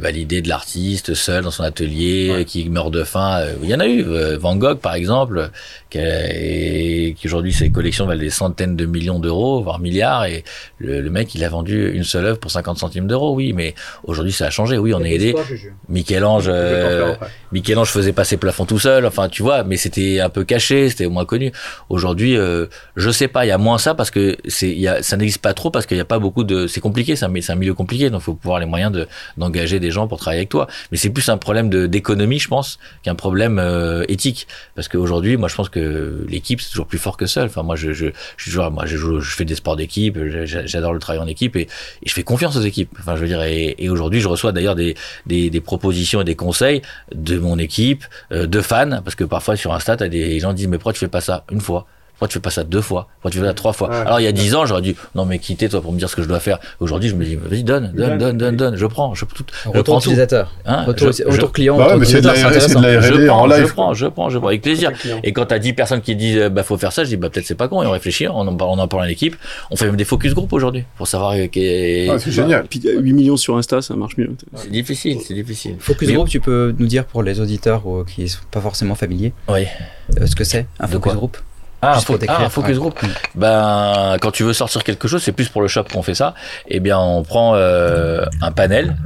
l'idée de l'artiste seul dans son atelier qui meurt de faim, il y en a eu. Van Gogh, par exemple, qui aujourd'hui, ses collections valent des centaines de millions d'euros, voire milliards. Et le mec, il a vendu une seule œuvre pour 50 centimes d'euros, oui, mais aujourd'hui ça a changé, oui, on est aidé. Michel-Ange faisait pas ses plafonds tout seul, enfin tu vois, mais c'était un peu caché, c'était moins connu. Aujourd'hui, je sais pas, il y a moins ça parce que ça n'existe pas trop, parce qu'il y a pas beaucoup de... C'est compliqué, c'est un milieu compliqué, donc faut pouvoir les moyens d'engager des gens pour travailler avec toi. Mais c'est plus un problème d'économie, je pense, qu'un problème éthique, parce qu'aujourd'hui, moi je pense que l'équipe c'est toujours plus fort que seul. Enfin moi je fais des sports d'équipe, j'adore le travail en équipe et je fais confiance aux équipes. Enfin, je veux dire, et aujourd'hui, je reçois d'ailleurs des propositions et des conseils de mon équipe, de fans, parce que parfois sur Insta, t'as des gens qui disent, mais pourquoi tu fais pas ça une fois? Pourquoi tu fais pas ça deux fois? Pourquoi tu fais ça trois fois? Alors, il y a 10 ans, j'aurais dit, non, mais quittez, toi, pour me dire ce que je dois faire. Aujourd'hui, je me dis, vas-y, donne, je prends tout. Utilisateur. Hein? Retour client. Bah ouais, mais c'est de la R&D en live. Je prends, avec plaisir. Et quand t'as 10 personnes qui disent, faut faire ça, je dis, peut-être c'est pas con, et on réfléchit, on en parle à l'équipe. On fait même des focus group aujourd'hui, pour savoir c'est génial. Puis 8 millions sur Insta, ça marche mieux. C'est difficile. Focus group, tu peux nous dire pour les auditeurs qui sont pas forcément familiers? Oui. Ce que c'est, un focus group? Un focus group. Ben, quand tu veux sortir quelque chose, c'est plus pour le shop qu'on fait ça. Eh bien, on prend un panel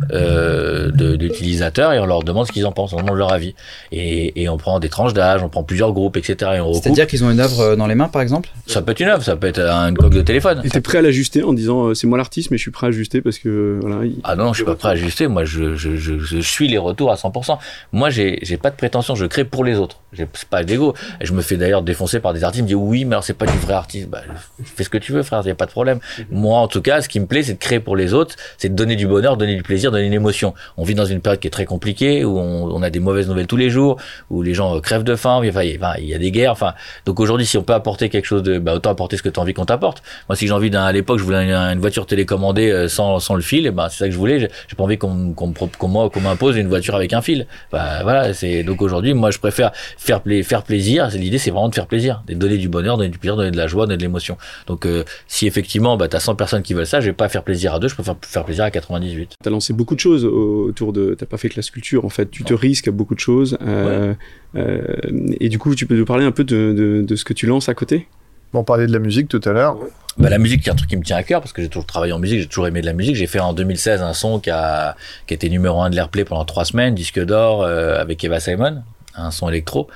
d'utilisateurs et on leur demande ce qu'ils en pensent, on demande leur avis. Et on prend des tranches d'âge, on prend plusieurs groupes, etc. Et on recoupe. C'est-à-dire qu'ils ont une œuvre dans les mains, par exemple? Ça peut être une œuvre, ça peut être une coque de téléphone. Et t'es prêt à l'ajuster en disant c'est moi l'artiste, mais je suis prêt à ajuster parce que voilà. Ah non, je suis pas prêt à ajuster. Moi, je suis les retours à 100%. Moi, j'ai pas de prétention. Je crée pour les autres. C'est pas d'ego. Je me fais d'ailleurs défoncer par des artistes. Me dit oui, mais alors c'est pas du vrai artiste. Bah, fais ce que tu veux, frère, y a pas de problème. Moi, en tout cas, ce qui me plaît, c'est de créer pour les autres, c'est de donner du bonheur, donner du plaisir, donner une émotion. On vit dans une période qui est très compliquée, où on a des mauvaises nouvelles tous les jours, où les gens crèvent de faim, il y a des guerres, donc aujourd'hui, si on peut apporter quelque chose autant apporter ce que tu as envie qu'on t'apporte. Moi, si j'ai envie à l'époque, je voulais une voiture télécommandée sans le fil, c'est ça que je voulais. J'ai pas envie qu'on m'impose une voiture avec un fil. Voilà, c'est donc aujourd'hui, moi, je préfère faire plaisir. L'idée, c'est vraiment de faire plaisir. Donner du bonheur, donner du plaisir, donner de la joie, donner de l'émotion. Donc, si effectivement, t'as 100 personnes qui veulent ça, je vais pas faire plaisir à 2, je peux faire plaisir à 98. T'as lancé beaucoup de choses autour de... T'as pas fait que la sculpture, en fait. Tu te risques à beaucoup de choses. Et du coup, tu peux nous parler un peu de ce que tu lances à côté? On parlait de la musique tout à l'heure. La musique, c'est un truc qui me tient à cœur parce que j'ai toujours travaillé en musique, j'ai toujours aimé de la musique. J'ai fait en 2016 un son qui a été numéro 1 de l'Airplay pendant 3 semaines, disque d'or avec Eva Simon, un son électro.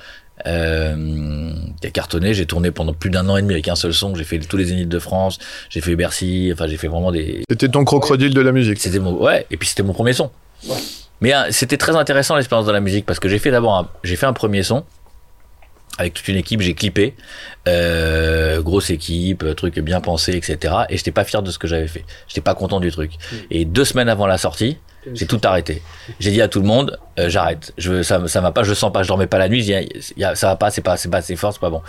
Qui a cartonné. J'ai tourné pendant plus d'un an et demi avec un seul son. J'ai fait tous les Zéniths de France, j'ai fait Bercy, j'ai fait vraiment des... C'était ton crocodile de la musique. C'était et puis c'était mon premier son. Ouais. Mais c'était très intéressant, l'expérience de la musique, parce que j'ai fait un premier son avec toute une équipe, j'ai clippé, grosse équipe, truc bien pensé, etc. Et j'étais pas fier de ce que j'avais fait. J'étais pas content du truc. Et 2 semaines avant la sortie, j'ai tout arrêté. J'ai dit à tout le monde, j'arrête. Ça va pas, je sens pas, je dormais pas la nuit. Ça va pas, c'est pas assez fort, c'est pas bon.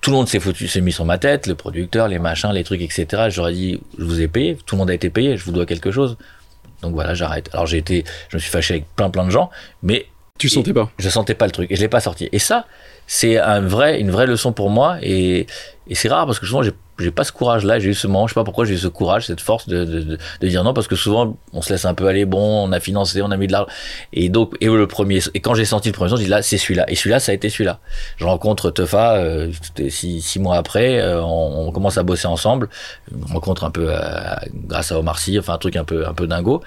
Tout le monde s'est foutu, s'est mis sur ma tête, le producteur, les machins, les trucs, etc. J'aurais dit, je vous ai payé, tout le monde a été payé, je vous dois quelque chose. Donc voilà, j'arrête. Alors je me suis fâché avec plein de gens, mais tu sentais pas. Je sentais pas le truc et je l'ai pas sorti. Et ça, c'est une vraie leçon pour moi et c'est rare parce que souvent j'ai pas ce courage là, j'ai eu ce moment, je sais pas pourquoi j'ai eu ce courage, cette force de dire non parce que souvent on se laisse un peu aller, bon, on a financé, on a mis de l'argent et donc quand j'ai senti le premier son, j'ai dit là c'est celui-là et celui-là ça a été celui-là. Je rencontre Teufa 6 mois après, on commence à bosser ensemble, une rencontre un peu grâce à Omar Sy, enfin un truc un peu dingo.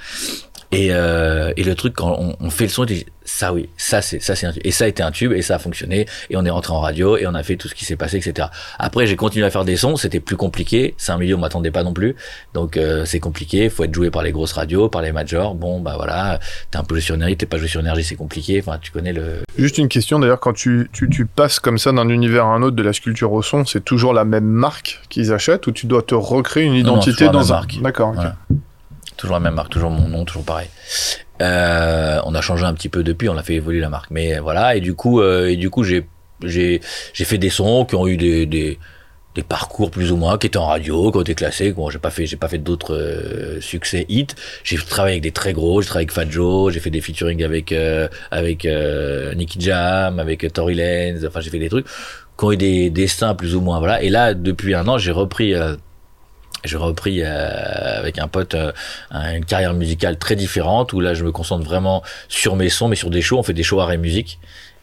Et le truc quand on fait le son, dit ça oui, ça c'est un tube. Et ça a été un tube et ça a fonctionné et on est rentré en radio et on a fait tout ce qui s'est passé, etc. Après j'ai continué à faire des sons, c'était plus compliqué, c'est un milieu où on m'attendait pas non plus, donc c'est compliqué, faut être joué par les grosses radios, par les majors, bon bah voilà, t'es un peu joué sur énergie, t'es pas joué sur énergie, c'est compliqué, enfin tu connais le. Juste une question d'ailleurs, quand tu passes comme ça d'un univers à un autre de la sculpture au son, c'est toujours la même marque qu'ils achètent ou tu dois te recréer une identité non, dans un. Marque. D'accord. Okay. Voilà. Toujours la même marque, toujours mon nom, toujours pareil. On a changé un petit peu depuis, on a fait évoluer la marque, mais voilà. Et du coup, j'ai fait des sons qui ont eu des parcours plus ou moins, qui étaient en radio, qui ont été classés. Bon, j'ai pas fait d'autres succès hits. J'ai travaillé avec des très gros, j'ai travaillé avec Fat Joe, j'ai fait des featuring avec Nicky Jam, avec Tory Lanez. Enfin, j'ai fait des trucs qui ont eu des destins plus ou moins, voilà. Et là, depuis 1 an, j'ai repris. Avec un pote une carrière musicale très différente où là je me concentre vraiment sur mes sons mais sur des shows, on fait des shows arrêt musique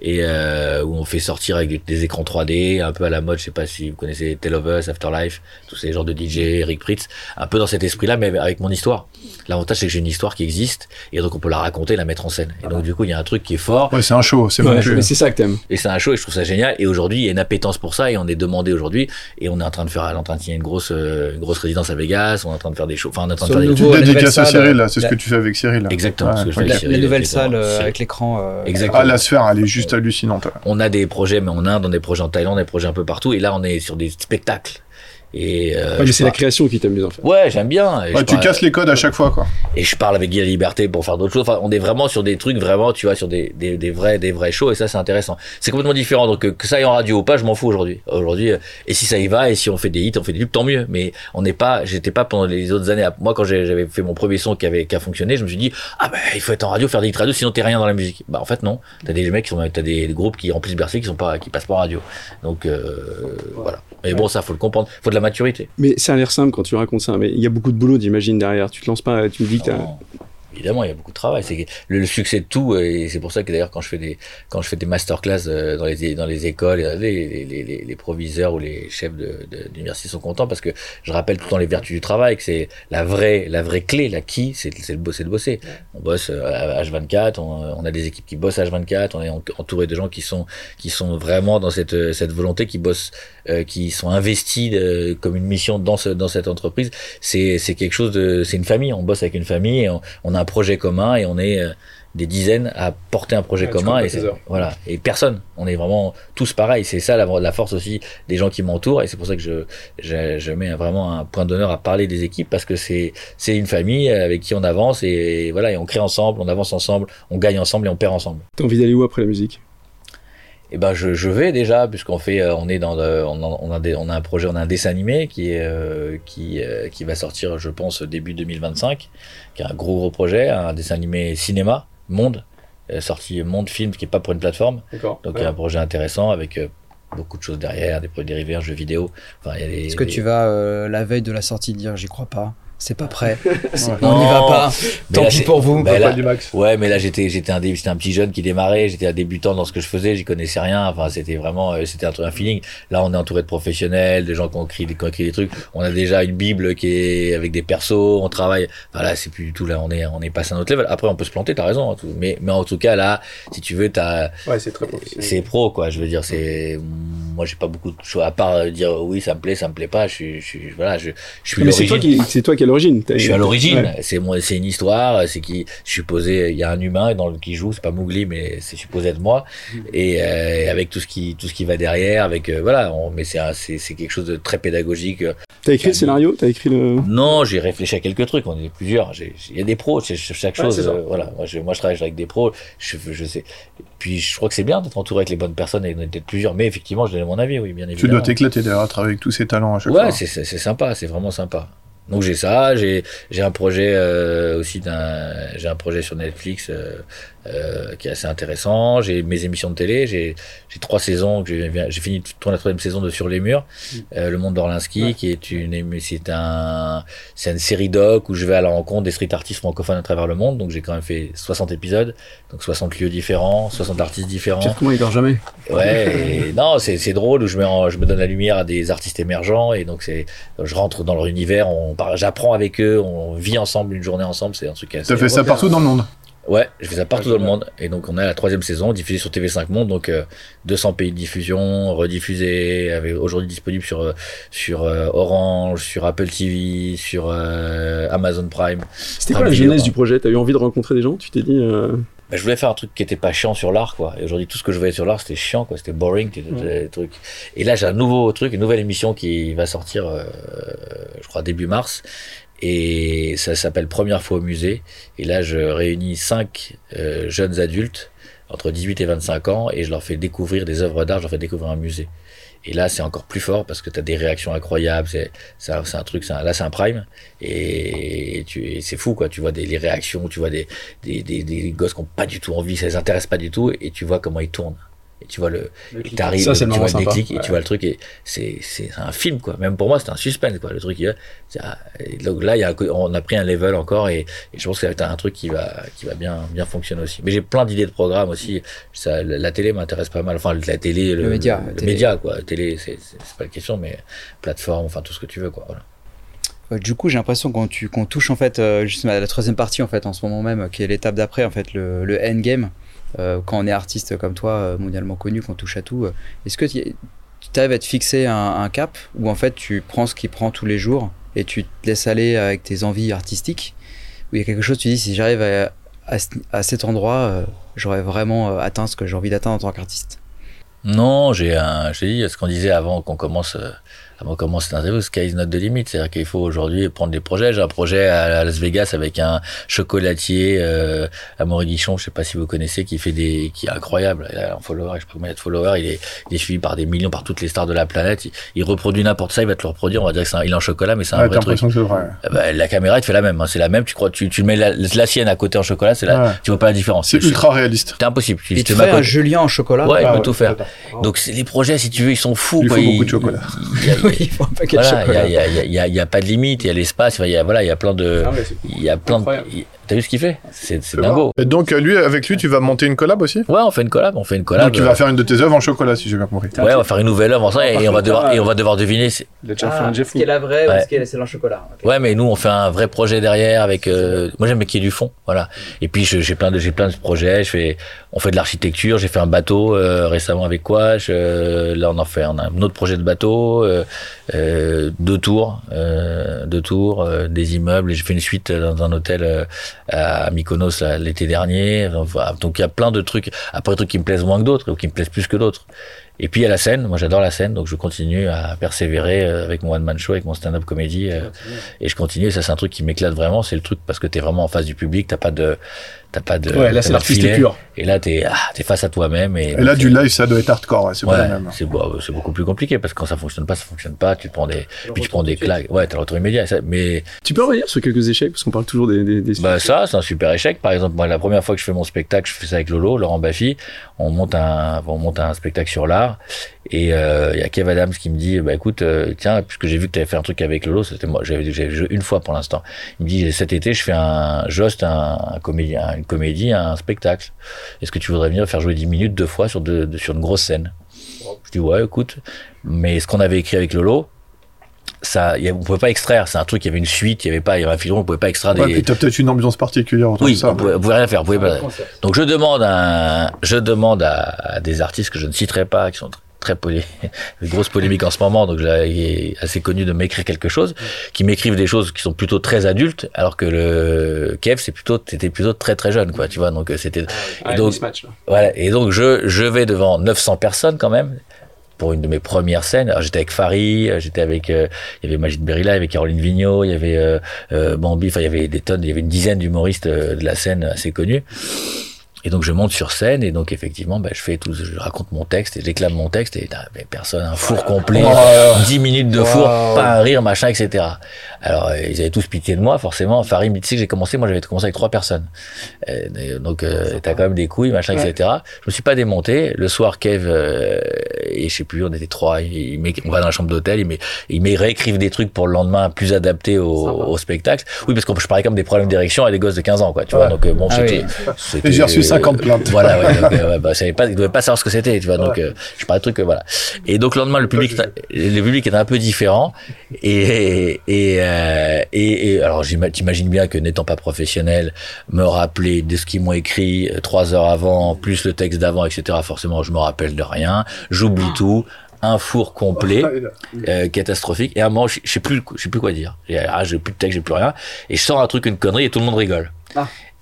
et où on fait sortir avec des écrans 3D un peu à la mode, je sais pas si vous connaissez Tell of Us, Afterlife, tous ces genres de DJ, Eric Prydz, un peu dans cet esprit là mais avec mon histoire. L'avantage c'est que j'ai une histoire qui existe et donc on peut la raconter, la mettre en scène et donc du coup il y a un truc qui est fort. Ouais, c'est un show, c'est mon jeu. Mais c'est ça que t'aimes. Et c'est un show et je trouve ça génial et aujourd'hui il y a une appétence pour ça et on est demandé aujourd'hui et on est en train de signer une grosse résidence à Vegas, on est en train de faire des shows, enfin on est en train de faire des shows. Tu dédicaces à Cyril là, c'est ce que tu fais avec Cyril là. Exactement, ce que je fais avec Cyril. La nouvelle salle avec l'écran. Exactement. Ah la sphère elle est juste hallucinante. On a des projets mais en Inde, on a des projets en Thaïlande, on a des projets un peu partout et là on est sur des spectacles. Et mais c'est la création qui t'aime bien en fait. Ouais, j'aime bien. Ouais, tu casses les codes à chaque fois quoi. Et je parle avec Guy Laliberté pour faire d'autres choses. Enfin, on est vraiment sur des trucs vraiment, tu vois, sur des vrais shows et ça c'est intéressant. C'est complètement différent donc que ça aille en radio ou pas, je m'en fous aujourd'hui. Aujourd'hui et si ça y va et si on fait des hits, on fait des pubs, tant mieux, mais on n'est pas j'étais pas pendant les autres années. Moi quand j'avais fait mon premier son qui a fonctionné, je me suis dit ah ben il faut être en radio, faire des hits radio sinon t'es rien dans la musique. Bah en fait non, t'as des mecs t'as des groupes qui remplissent Bercy qui passent pas en radio. Donc voilà. Mais bon ça faut le comprendre, faut de la maturité. Mais ça a l'air simple quand tu racontes ça, mais il y a beaucoup de boulot, j'imagine, derrière. Tu te lances pas, tu me dis que t'as... Évidemment, il y a beaucoup de travail. C'est le succès de tout, et c'est pour ça que d'ailleurs, quand je fais des masterclass dans les écoles, les proviseurs ou les chefs d'université sont contents parce que je rappelle tout le temps les vertus du travail, que c'est la vraie clé, la key, c'est de bosser. On bosse à H24, on a des équipes qui bossent à H24, on est entouré de gens qui sont vraiment dans cette volonté, qui bossent, qui sont investis comme une mission dans cette entreprise. C'est quelque chose c'est une famille. On bosse avec une famille et on a un projet commun et on est des dizaines à porter un projet commun et voilà et personne, on est vraiment tous pareils, c'est ça la force aussi des gens qui m'entourent et c'est pour ça que je mets vraiment un point d'honneur à parler des équipes parce que c'est une famille avec qui on avance et voilà et on crée ensemble, on avance ensemble, on gagne ensemble et on perd ensemble. T'as envie d'aller où après la musique ? Eh ben je vais déjà puisqu'on fait on a un projet, on a un dessin animé qui va sortir je pense début 2025 qui est un gros projet, un dessin animé cinéma Monde sorti Monde Film qui est pas pour une plateforme. D'accord, donc ouais. Un projet intéressant avec beaucoup de choses derrière, des produits dérivés, un jeu vidéo, enfin est-ce que tu vas la veille de la sortie dire j'y crois pas, c'est pas prêt, on n'y va pas, tant pis pour vous, pas du max. Ouais, mais là j'étais un petit jeune qui démarrait, j'étais un débutant dans ce que je faisais, j'y connaissais rien, enfin c'était vraiment c'était un feeling. Là on est entouré de professionnels, de gens qui ont écrit des trucs, on a déjà une bible qui est avec des persos, on travaille, enfin là c'est plus du tout, là on est passé à un autre level. Après on peut se planter, t'as raison, mais en tout cas là si tu veux t'as ouais, c'est très professionnel. C'est pro quoi, je veux dire c'est moi j'ai pas beaucoup de choses à part dire oui ça me plaît pas, je suis voilà, je suis l'origine. C'est toi qui qui est à l'origine. Je suis à l'origine. Ouais. C'est une histoire. C'est qui supposé. Il y a un humain dans le qui joue. C'est pas Mowgli, mais c'est supposé être moi. Et avec tout ce qui va derrière. Avec voilà. Mais c'est quelque chose de très pédagogique. T'as écrit le scénario? T'as écrit le... Non, j'ai réfléchi à quelques trucs. On est plusieurs. Il y a des pros. Chaque chose. Voilà. Moi, je travaille avec des pros. Je sais. Puis je crois que c'est bien d'être entouré avec les bonnes personnes et d'être plusieurs. Mais effectivement, je donne mon avis. Oui, bien évidemment. Tu dois t'éclater d'ailleurs à travailler avec tous ces talents à chaque fois. Ouais, c'est sympa. C'est vraiment sympa. Donc j'ai ça, j'ai un projet j'ai un projet sur Netflix qui est assez intéressant. J'ai mes émissions de télé, j'ai 3 saisons que j'ai fini de tourner la 3e saison de Sur les murs, le monde d'Orlinski, ouais. Qui est une série doc où je vais à la rencontre des street artistes francophones à travers le monde. Donc j'ai quand même fait 60 épisodes, donc 60 lieux différents, 60 artistes différents. Comment il dort jamais. Ouais, non, c'est drôle où je me donne la lumière à des artistes émergents et donc je rentre dans leur univers. J'apprends avec eux, on vit ensemble une journée ensemble, c'est un truc assez... Tu as fait ça partout dans le monde? Ouais, je fais ça partout dans le monde. Et donc on est à la 3e saison, diffusée sur TV5MONDE, donc 200 pays de diffusion, rediffusée, aujourd'hui disponible sur Orange, sur Apple TV, sur Amazon Prime. C'était quoi la genèse du projet? Tu as eu envie de rencontrer des gens? Tu t'es dit... je voulais faire un truc qui était pas chiant sur l'art, quoi. Et aujourd'hui, tout ce que je voyais sur l'art, c'était chiant, quoi. C'était boring, des trucs. Et là, j'ai un nouveau truc, une nouvelle émission qui va sortir, je crois, début mars. Et ça s'appelle Première fois au musée. Et là, je réunis 5 jeunes adultes, entre 18 et 25 ans, et je leur fais découvrir des œuvres d'art, je leur fais découvrir un musée. Et là, c'est encore plus fort parce que t'as des réactions incroyables. C'est un truc, là, c'est un prime. Et c'est fou, quoi. Tu vois les réactions, tu vois des gosses qui ont pas du tout envie, ça les intéresse pas du tout. Et tu vois comment ils tournent. Et tu vois t'arrives, tu vois le déclic, ouais. Et tu vois le truc. Et c'est un film, quoi. Même pour moi, c'est un suspense, quoi. Le truc, donc là, on a pris un level encore. Et je pense que t'as un truc qui va bien fonctionner aussi. Mais j'ai plein d'idées de programmes aussi. La télé m'intéresse pas mal. Enfin, la télé, le média, quoi. La télé, c'est pas la question, mais plateforme, enfin, tout ce que tu veux, quoi. Voilà. Du coup, j'ai l'impression qu'on touche, en fait, justement à la 3e partie, en fait, en ce moment même, qui est l'étape d'après, en fait, le endgame. Quand on est artiste comme toi, mondialement connu, qu'on touche à tout, est-ce que tu arrives à te fixer un cap où en fait tu prends ce qui prend tous les jours et tu te laisses aller avec tes envies artistiques, où il y a quelque chose, tu dis si j'arrive à cet endroit, j'aurais vraiment atteint ce que j'ai envie d'atteindre en tant qu'artiste? Non, j'ai dit ce qu'on disait avant qu'on commence... Avant de commencer l'interview, sky is not the limit. C'est-à-dire qu'il faut aujourd'hui prendre des projets. J'ai un projet à Las Vegas avec un chocolatier, Amaury Guichon, je sais pas si vous connaissez, qui est incroyable. Il a un follower, je sais pas combien il a de followers. Il est suivi par des millions, par toutes les stars de la planète. Il reproduit n'importe ça, il va te le reproduire. On va dire que il est en chocolat, mais c'est un vrai truc. Que c'est vrai. Bah, la caméra, elle te fait la même, hein. C'est la même, tu crois, tu mets la sienne à côté en chocolat, tu vois pas la différence. C'est ultra réaliste. C'est impossible. Il te fait un Julien en chocolat. Ouais, il peut tout faire. Donc, les projets, si tu veux, ils sont fous, quoi. Il faut beaucoup de chocolat. Il y a pas de limite, il y a l'espace, il y a plein de... T'as vu ce qu'il fait? C'est dingo. Et donc avec lui, tu vas monter une collab aussi? Ouais, on fait une collab. Donc tu vas faire une de tes œuvres en chocolat, si j'ai bien compris. Ouais, on va faire une nouvelle œuvre ensemble et on va devoir deviner. Est-ce qu'elle est la vraie ou est-ce qu'elle est celle en chocolat? Okay. Ouais, mais nous on fait un vrai projet derrière avec. Moi j'aime qu'il y ait du fond, voilà. Et puis j'ai plein de projets. On fait de l'architecture. J'ai fait un bateau récemment avec Couach. Là on a un autre projet de bateau, 2 tours, des immeubles. J'ai fait une suite dans un hôtel. À Mykonos là, l'été dernier, donc il y a plein de trucs, après des trucs qui me plaisent moins que d'autres ou qui me plaisent plus que d'autres. Et puis il y a la scène, moi j'adore la scène, donc je continue à persévérer avec mon one-man show, avec mon stand-up comédie, et je continue, et ça c'est un truc qui m'éclate vraiment, c'est le truc parce que t'es vraiment en face du public, t'as pas de ouais, là c'est l'artiste pur. Et là t'es face à toi-même. Et là du live ça doit être hardcore, ouais, c'est pas la même. C'est beaucoup plus compliqué parce que quand ça fonctionne pas, tu prends des claques, ouais t'as le retour immédiat. Mais tu peux revenir sur quelques échecs parce qu'on parle toujours des bah ça c'est un super échec. Par exemple moi la première fois que je fais mon spectacle, je fais ça avec Lolo, Laurent Baffi, on monte un spectacle sur l'art. Et il y a Kev Adams qui me dit bah écoute tiens puisque j'ai vu que tu avais fait un truc avec Lolo, c'était moi j'avais joué une fois pour l'instant. Il me dit cet été je fais une comédie, un spectacle. Est-ce que tu voudrais venir faire jouer 10 minutes 2 fois sur une grosse scène? Je dis ouais écoute, mais ce qu'on avait écrit avec Lolo on pouvait pas extraire, c'est un truc, il y avait une suite, il y avait un filon, on pouvait pas extraire des... Et t'as peut-être une ambiance particulière autour de ça. Oui, on pouvait rien faire, Donc je demande à des artistes que je ne citerai pas, qui sont très grosse polémique en ce moment, donc j'ai assez connu de m'écrire quelque chose, qui m'écrivent des choses qui sont plutôt très adultes, alors que le Kev, c'était plutôt très très jeune, quoi, tu vois, donc c'était, et donc, match, voilà, et donc je vais devant 900 personnes quand même, pour une de mes premières scènes. Alors, j'étais avec Farid, j'étais avec, il y avait Magid Berilla, il y avait Caroline Vigneault, il y avait Bambi, enfin il y avait des tonnes, il y avait une dizaine d'humoristes de la scène assez connus. Et donc je monte sur scène et donc effectivement je fais tout, je raconte mon texte et j'éclame mon texte et personne, un four complet, 10 minutes de four, pas un rire, machin, etc. Alors ils avaient tous pitié de moi forcément. Farid me dit que j'ai commencé, moi j'avais commencé avec 3 personnes. Et donc t'as quand même des couilles, machin, etc. Je me suis pas démonté. Le soir Kev et je sais plus, on était 3, on va dans la chambre d'hôtel, ils réécrivent des trucs pour le lendemain plus adaptés au spectacle. Oui, parce que je parlais comme des problèmes d'érection à des gosses de 15 ans, quoi, tu vois. Donc bon, c'était 50 plaintes. Voilà, ouais, donc, ils devaient pas savoir ce que c'était, tu vois. Donc, je parlais de trucs, voilà. Et donc, le lendemain, le public était un peu différent. Et alors, t'imagines bien que n'étant pas professionnel, me rappeler de ce qu'ils m'ont écrit 3 heures avant, plus le texte d'avant, etc. Forcément, je me rappelle de rien. J'oublie tout. Un four complet, catastrophique. Et à un moment, je sais plus quoi dire. J'ai plus de texte, j'ai plus rien. Et je sors un truc, une connerie, et tout le monde rigole.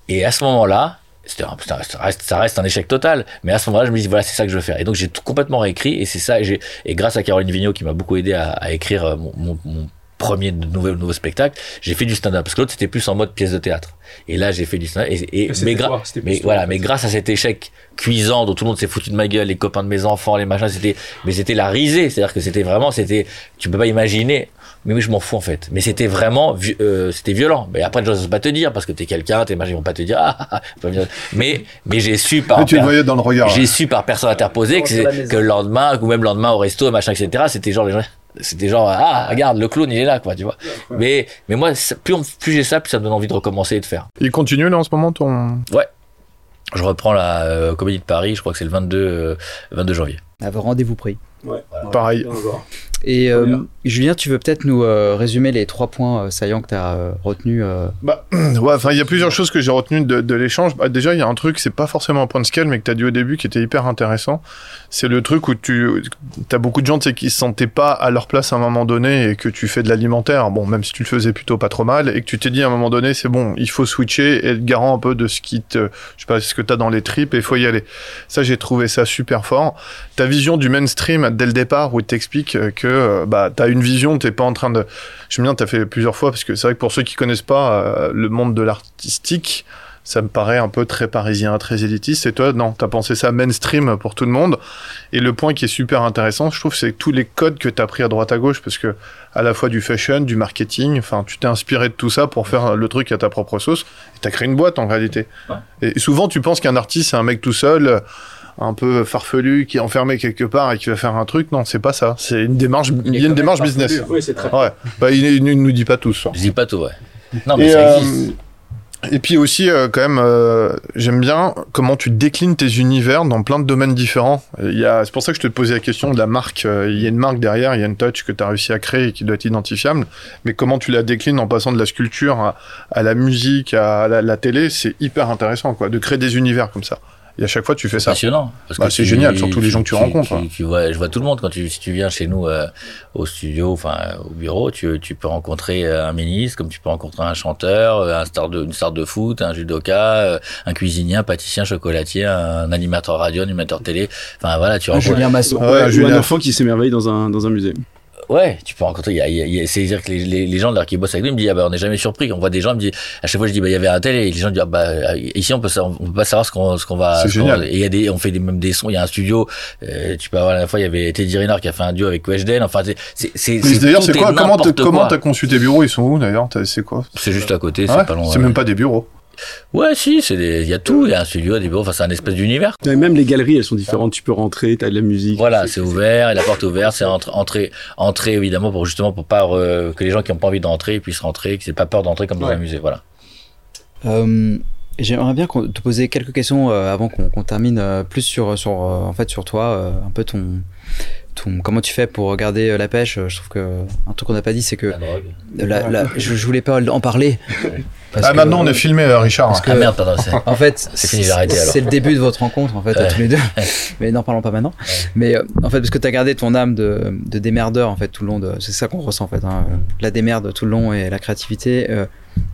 Et à ce moment-là, ça reste un échec total, mais à ce moment-là je me dis voilà, c'est ça que je veux faire, et donc j'ai tout complètement réécrit, et c'est ça, et grâce à Caroline Vigneault qui m'a beaucoup aidé à écrire mon premier nouveau spectacle, j'ai fait du stand-up, parce que l'autre c'était plus en mode pièce de théâtre, et là j'ai fait du stand-up, mais grâce à cet échec cuisant dont tout le monde s'est foutu de ma gueule, les copains de mes enfants, les machins, c'était la risée, c'est-à-dire que c'était vraiment tu peux pas imaginer. Mais oui, je m'en fous en fait. Mais c'était vraiment, c'était violent. Mais après, les gens ne vont pas te dire parce que t'es quelqu'un, t'es magique, ils vont pas te dire. Mais j'ai su par. Mais tu le voyais dans le regard. J'ai su par personne interposée que le lendemain, ou même le lendemain au resto, machin, etc. C'était genre regarde, le clown il est là, quoi, tu vois. Ouais. Mais moi, plus j'ai ça, plus ça me donne envie de recommencer et de faire. Il continue là en ce moment ton. Ouais. Je reprends la Comédie de Paris. Je crois que c'est le 22 janvier. À vos rendez-vous pris. Ouais, voilà. Pareil. Et Julien, tu veux peut-être nous résumer les 3 points saillants que tu as retenus il y a plusieurs choses que j'ai retenues de l'échange. Déjà, il y a un truc, c'est pas forcément un point de scale, mais que tu as dit au début qui était hyper intéressant. C'est le truc où tu as beaucoup de gens qui se sentaient pas à leur place à un moment donné et que tu fais de l'alimentaire, bon, même si tu le faisais plutôt pas trop mal, et que tu t'es dit à un moment donné, c'est bon, il faut switcher et être garant un peu de ce qui te, je sais pas, ce que tu as dans les tripes et il faut y aller. Ça, j'ai trouvé ça super fort. Ta vision du mainstream dès le départ où il t'explique que t'as une vision, t'es pas en train de... J'aime bien, t'as fait plusieurs fois, parce que c'est vrai que pour ceux qui connaissent pas le monde de l'artistique, ça me paraît un peu très parisien, très élitiste, et toi, non, t'as pensé ça mainstream pour tout le monde, et le point qui est super intéressant, je trouve, c'est tous les codes que t'as pris à droite à gauche, parce que à la fois du fashion, du marketing, enfin, tu t'es inspiré de tout ça pour faire le truc à ta propre sauce, et t'as créé une boîte en réalité. Ouais. Et souvent, tu penses qu'un artiste, c'est un mec tout seul, un peu farfelu, qui est enfermé quelque part et qui va faire un truc. Non, c'est pas ça. C'est une démarche, il y a une démarche business. Farfelu. Oui, c'est très ouais. Il ne nous dit pas tout. Il ne dit pas tout, ouais. Non, mais ça existe. Et puis aussi, quand même, j'aime bien comment tu déclines tes univers dans plein de domaines différents. C'est pour ça que je te posais la question de la marque. Il y a une marque derrière, il y a une touch que tu as réussi à créer et qui doit être identifiable. Mais comment tu la déclines en passant de la sculpture à la musique, à la télé, c'est hyper intéressant, quoi, de créer des univers comme ça. Et à chaque fois, tu fais ça. Passionnant. C'est génial, surtout les gens que tu rencontres. Je vois tout le monde. Si tu viens chez nous au studio, enfin au bureau, tu peux rencontrer un ministre, comme tu peux rencontrer un chanteur, une star de foot, un judoka, un cuisinier, un pâtissier, un chocolatier, un animateur radio, un animateur télé. Enfin voilà, tu rencontres Julien Masson, un enfant qui s'émerveille dans un musée. Ouais, tu peux rencontrer. C'est-à-dire que les gens là qui bossent avec lui me disent on n'est jamais surpris. On voit des gens, me disent à chaque fois je dis il y avait un tel, et les gens disent ici on peut pas savoir ce qu'on va. C'est génial. Et on fait même des sons. Il y a un studio. Tu peux avoir la fois il y avait Teddy Riner qui a fait un duo avec Couach. Enfin c'est d'ailleurs c'est quoi comment t'as conçu tes bureaux, ils sont où d'ailleurs, c'est quoi? C'est juste à côté, c'est pas loin. C'est même pas des bureaux. Ouais, si, il y a tout, il y a un studio, des bureaux, enfin c'est un espèce d'univers. Et même les galeries, elles sont différentes, tu peux rentrer, t'as de la musique. Voilà, c'est ouvert, et la porte ouverte, c'est entrer évidemment pour pas que les gens qui n'ont pas envie d'entrer puissent rentrer, qu'ils aient pas peur d'entrer comme dans un musée, voilà. J'aimerais bien te poser quelques questions avant qu'on termine plus sur en fait sur toi, un peu comment tu fais pour garder la pêche. Je trouve que un truc qu'on n'a pas dit, c'est que la drogue. Je voulais pas en parler. Ah, maintenant on est filmé, Richard. Parce que, ah merde, pardon. En fait, c'est le début de votre rencontre, en fait, à tous les deux. Mais n'en parlons pas maintenant. Mais en fait, parce que t'as gardé ton âme de démerdeur, en fait, tout le long de. C'est ça qu'on ressent, en fait. Hein, la démerde tout le long et la créativité.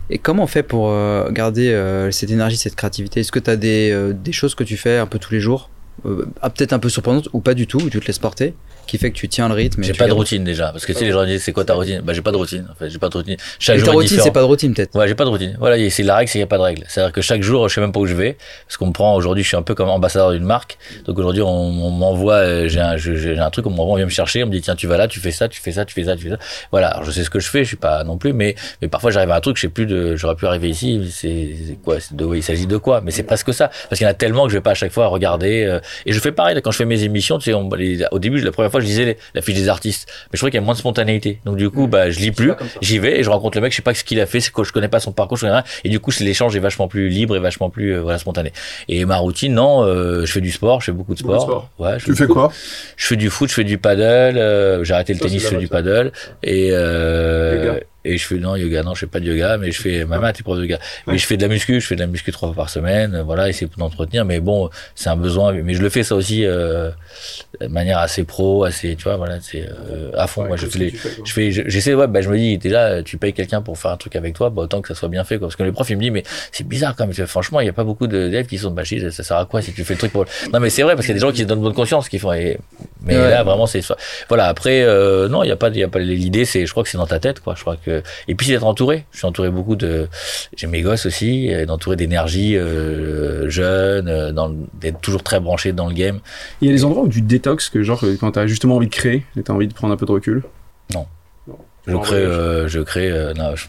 Et comment on fait pour garder cette énergie, cette créativité ? Est-ce que t'as des choses que tu fais un peu tous les jours ? Peut-être un peu surprenante ou pas du tout, où tu te laisses porter, qui fait que tu tiens le rythme. J'ai pas de routine déjà, parce que si les gens disent c'est quoi ta routine, bah j'ai pas de routine. En fait, j'ai pas de routine. Chaque jour ta routine, c'est pas de routine peut-être. Ouais, j'ai pas de routine. Voilà, c'est la règle, c'est qu'il y a pas de règle. C'est-à-dire que chaque jour, je sais même pas où je vais, parce qu'on me prend aujourd'hui, je suis un peu comme ambassadeur d'une marque. Donc aujourd'hui, on m'envoie, j'ai un truc, on m'envoie, on vient me chercher, on me dit tiens tu vas là, tu fais ça, tu fais ça, tu fais ça, tu fais ça. Voilà, alors je sais ce que je fais, je suis pas non plus, mais parfois j'arrive à un truc, je sais plus j'aurais pu arriver ici, c'est quoi, il s'agit de quoi, mais c'est presque ça, parce qu'il y en a tellement que je vais pas à chaque fois regarder. Et je fais pareil quand je fais mes émissions, tu sais, au début la première fois je lisais la fiche des artistes, mais je trouvais qu'il y a moins de spontanéité. Donc du coup, bah je lis plus, j'y vais et je rencontre le mec, je sais pas ce qu'il a fait, c'est quoi, je connais pas son parcours, je connais rien. Et du coup, l'échange est vachement plus libre et vachement plus spontané. Et ma routine, non, je fais du sport, je fais beaucoup de sport. Ouais, tu fais quoi ? Je fais du foot, je fais du paddle, j'ai arrêté le tennis, je fais du paddle et je fais je fais pas de yoga, mais je fais ma main, t'es prof de yoga, mais je fais de la muscu, 3 fois par semaine, voilà, essayer d'entretenir, mais bon, c'est un besoin, mais je le fais ça aussi de manière assez pro, assez, tu vois, voilà, c'est à fond. Moi je me dis, t'es là, tu payes quelqu'un pour faire un truc avec toi, bah autant que ça soit bien fait, quoi, parce que les profs ils me disent mais c'est bizarre quand même, franchement il y a pas beaucoup d'élèves qui sont de bachis, ça sert à quoi si tu fais le truc pour non, mais c'est vrai, parce qu'il y a des gens qui se donnent bonne conscience qui font mais là vraiment c'est voilà, après non, il y a pas l'idée, c'est, je crois que c'est dans ta tête, quoi, je crois que. Et puis c'est d'être entouré. Je suis entouré beaucoup j'aime mes gosses aussi, d'entouré d'énergie jeune, d'être toujours très branché dans le game. Il y a des endroits où tu détoxes, que genre quand t'as justement envie de créer, et t'as envie de prendre un peu de recul. Non. Je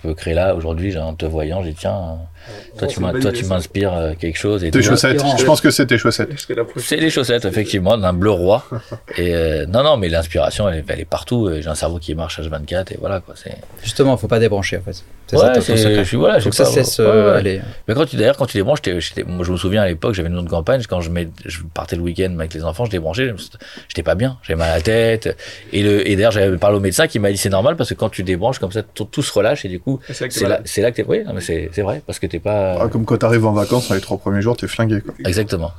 peux créer là aujourd'hui, en te voyant, j'ai dit tiens, tu m'inspires quelque chose. Et tes chaussettes, je pense que c'est tes chaussettes. C'est les chaussettes, effectivement, d'un bleu roi. Et non, mais l'inspiration, elle est partout. J'ai un cerveau qui marche H24 et voilà, quoi. C'est... Justement, faut pas débrancher, en fait. C'est ouais, ça, donc ça cesse. Mais quand tu débranches, moi, je me souviens à l'époque, j'avais une autre campagne, quand je partais le week-end avec les enfants, je débranchais, j'étais pas bien, j'avais mal à la tête. Et d'ailleurs, j'avais parlé au médecin qui m'a dit c'est normal parce que quand tu débranches comme ça, tout se relâche et du coup, c'est là que t'es. Oui, non, mais c'est vrai, parce que t'es pas. Ah, comme quand t'arrives en vacances, les 3 premiers jours, t'es flingué, quoi. Exactement.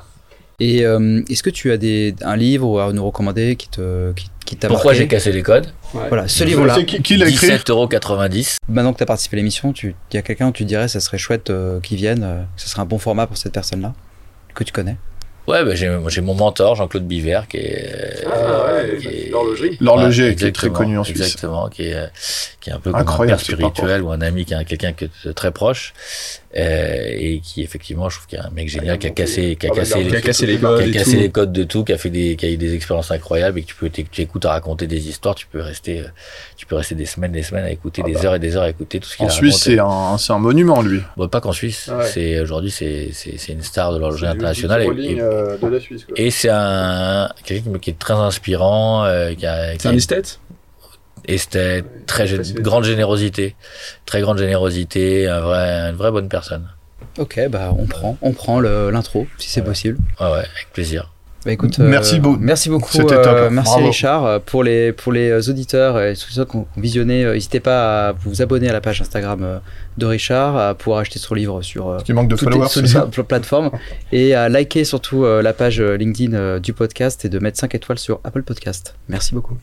Et est-ce que tu as un livre à nous recommander qui t'a marqué ? Pourquoi j'ai cassé les codes ? Ouais. Voilà, ce livre-là, qui l'a écrit ? 17,90 €. Maintenant que tu as participé à l'émission, il y a quelqu'un où tu dirais ça serait chouette qu'il vienne, que ce serait un bon format pour cette personne-là, que tu connais ? Ouais, bah, j'ai mon mentor, Jean-Claude Biver, qui est l'horloger, qui est très connu en Suisse. Exactement, qui est un peu comme un père spirituel ou un ami, qui est quelqu'un très proche, et qui effectivement, je trouve qu'il y a un mec génial qui a cassé les codes de tout, qui a eu des expériences incroyables, et que tu écoutes à raconter des histoires, tu peux rester des semaines à écouter heures et des heures à écouter tout ce qu'il a raconté. En Suisse, c'est un monument, lui. Bah, pas qu'en Suisse. C'est aujourd'hui, c'est une star de l'horlogerie internationale. De la Suisse, quoi. Et c'est quelqu'un qui est très inspirant, c'est un esthète. Esthète, très grande générosité, une vraie bonne personne. Ok, bah on prend l'intro si c'est possible. Ouais, avec plaisir. Bah écoute, merci beaucoup. C'était top. Merci Bravo. Richard. Pour les auditeurs et tous ceux qui ont visionné, n'hésitez pas à vous abonner à la page Instagram de Richard, à pouvoir acheter son livre sur toutes les plateformes et à liker surtout la page LinkedIn du podcast et de mettre 5 étoiles sur Apple Podcast. Merci beaucoup.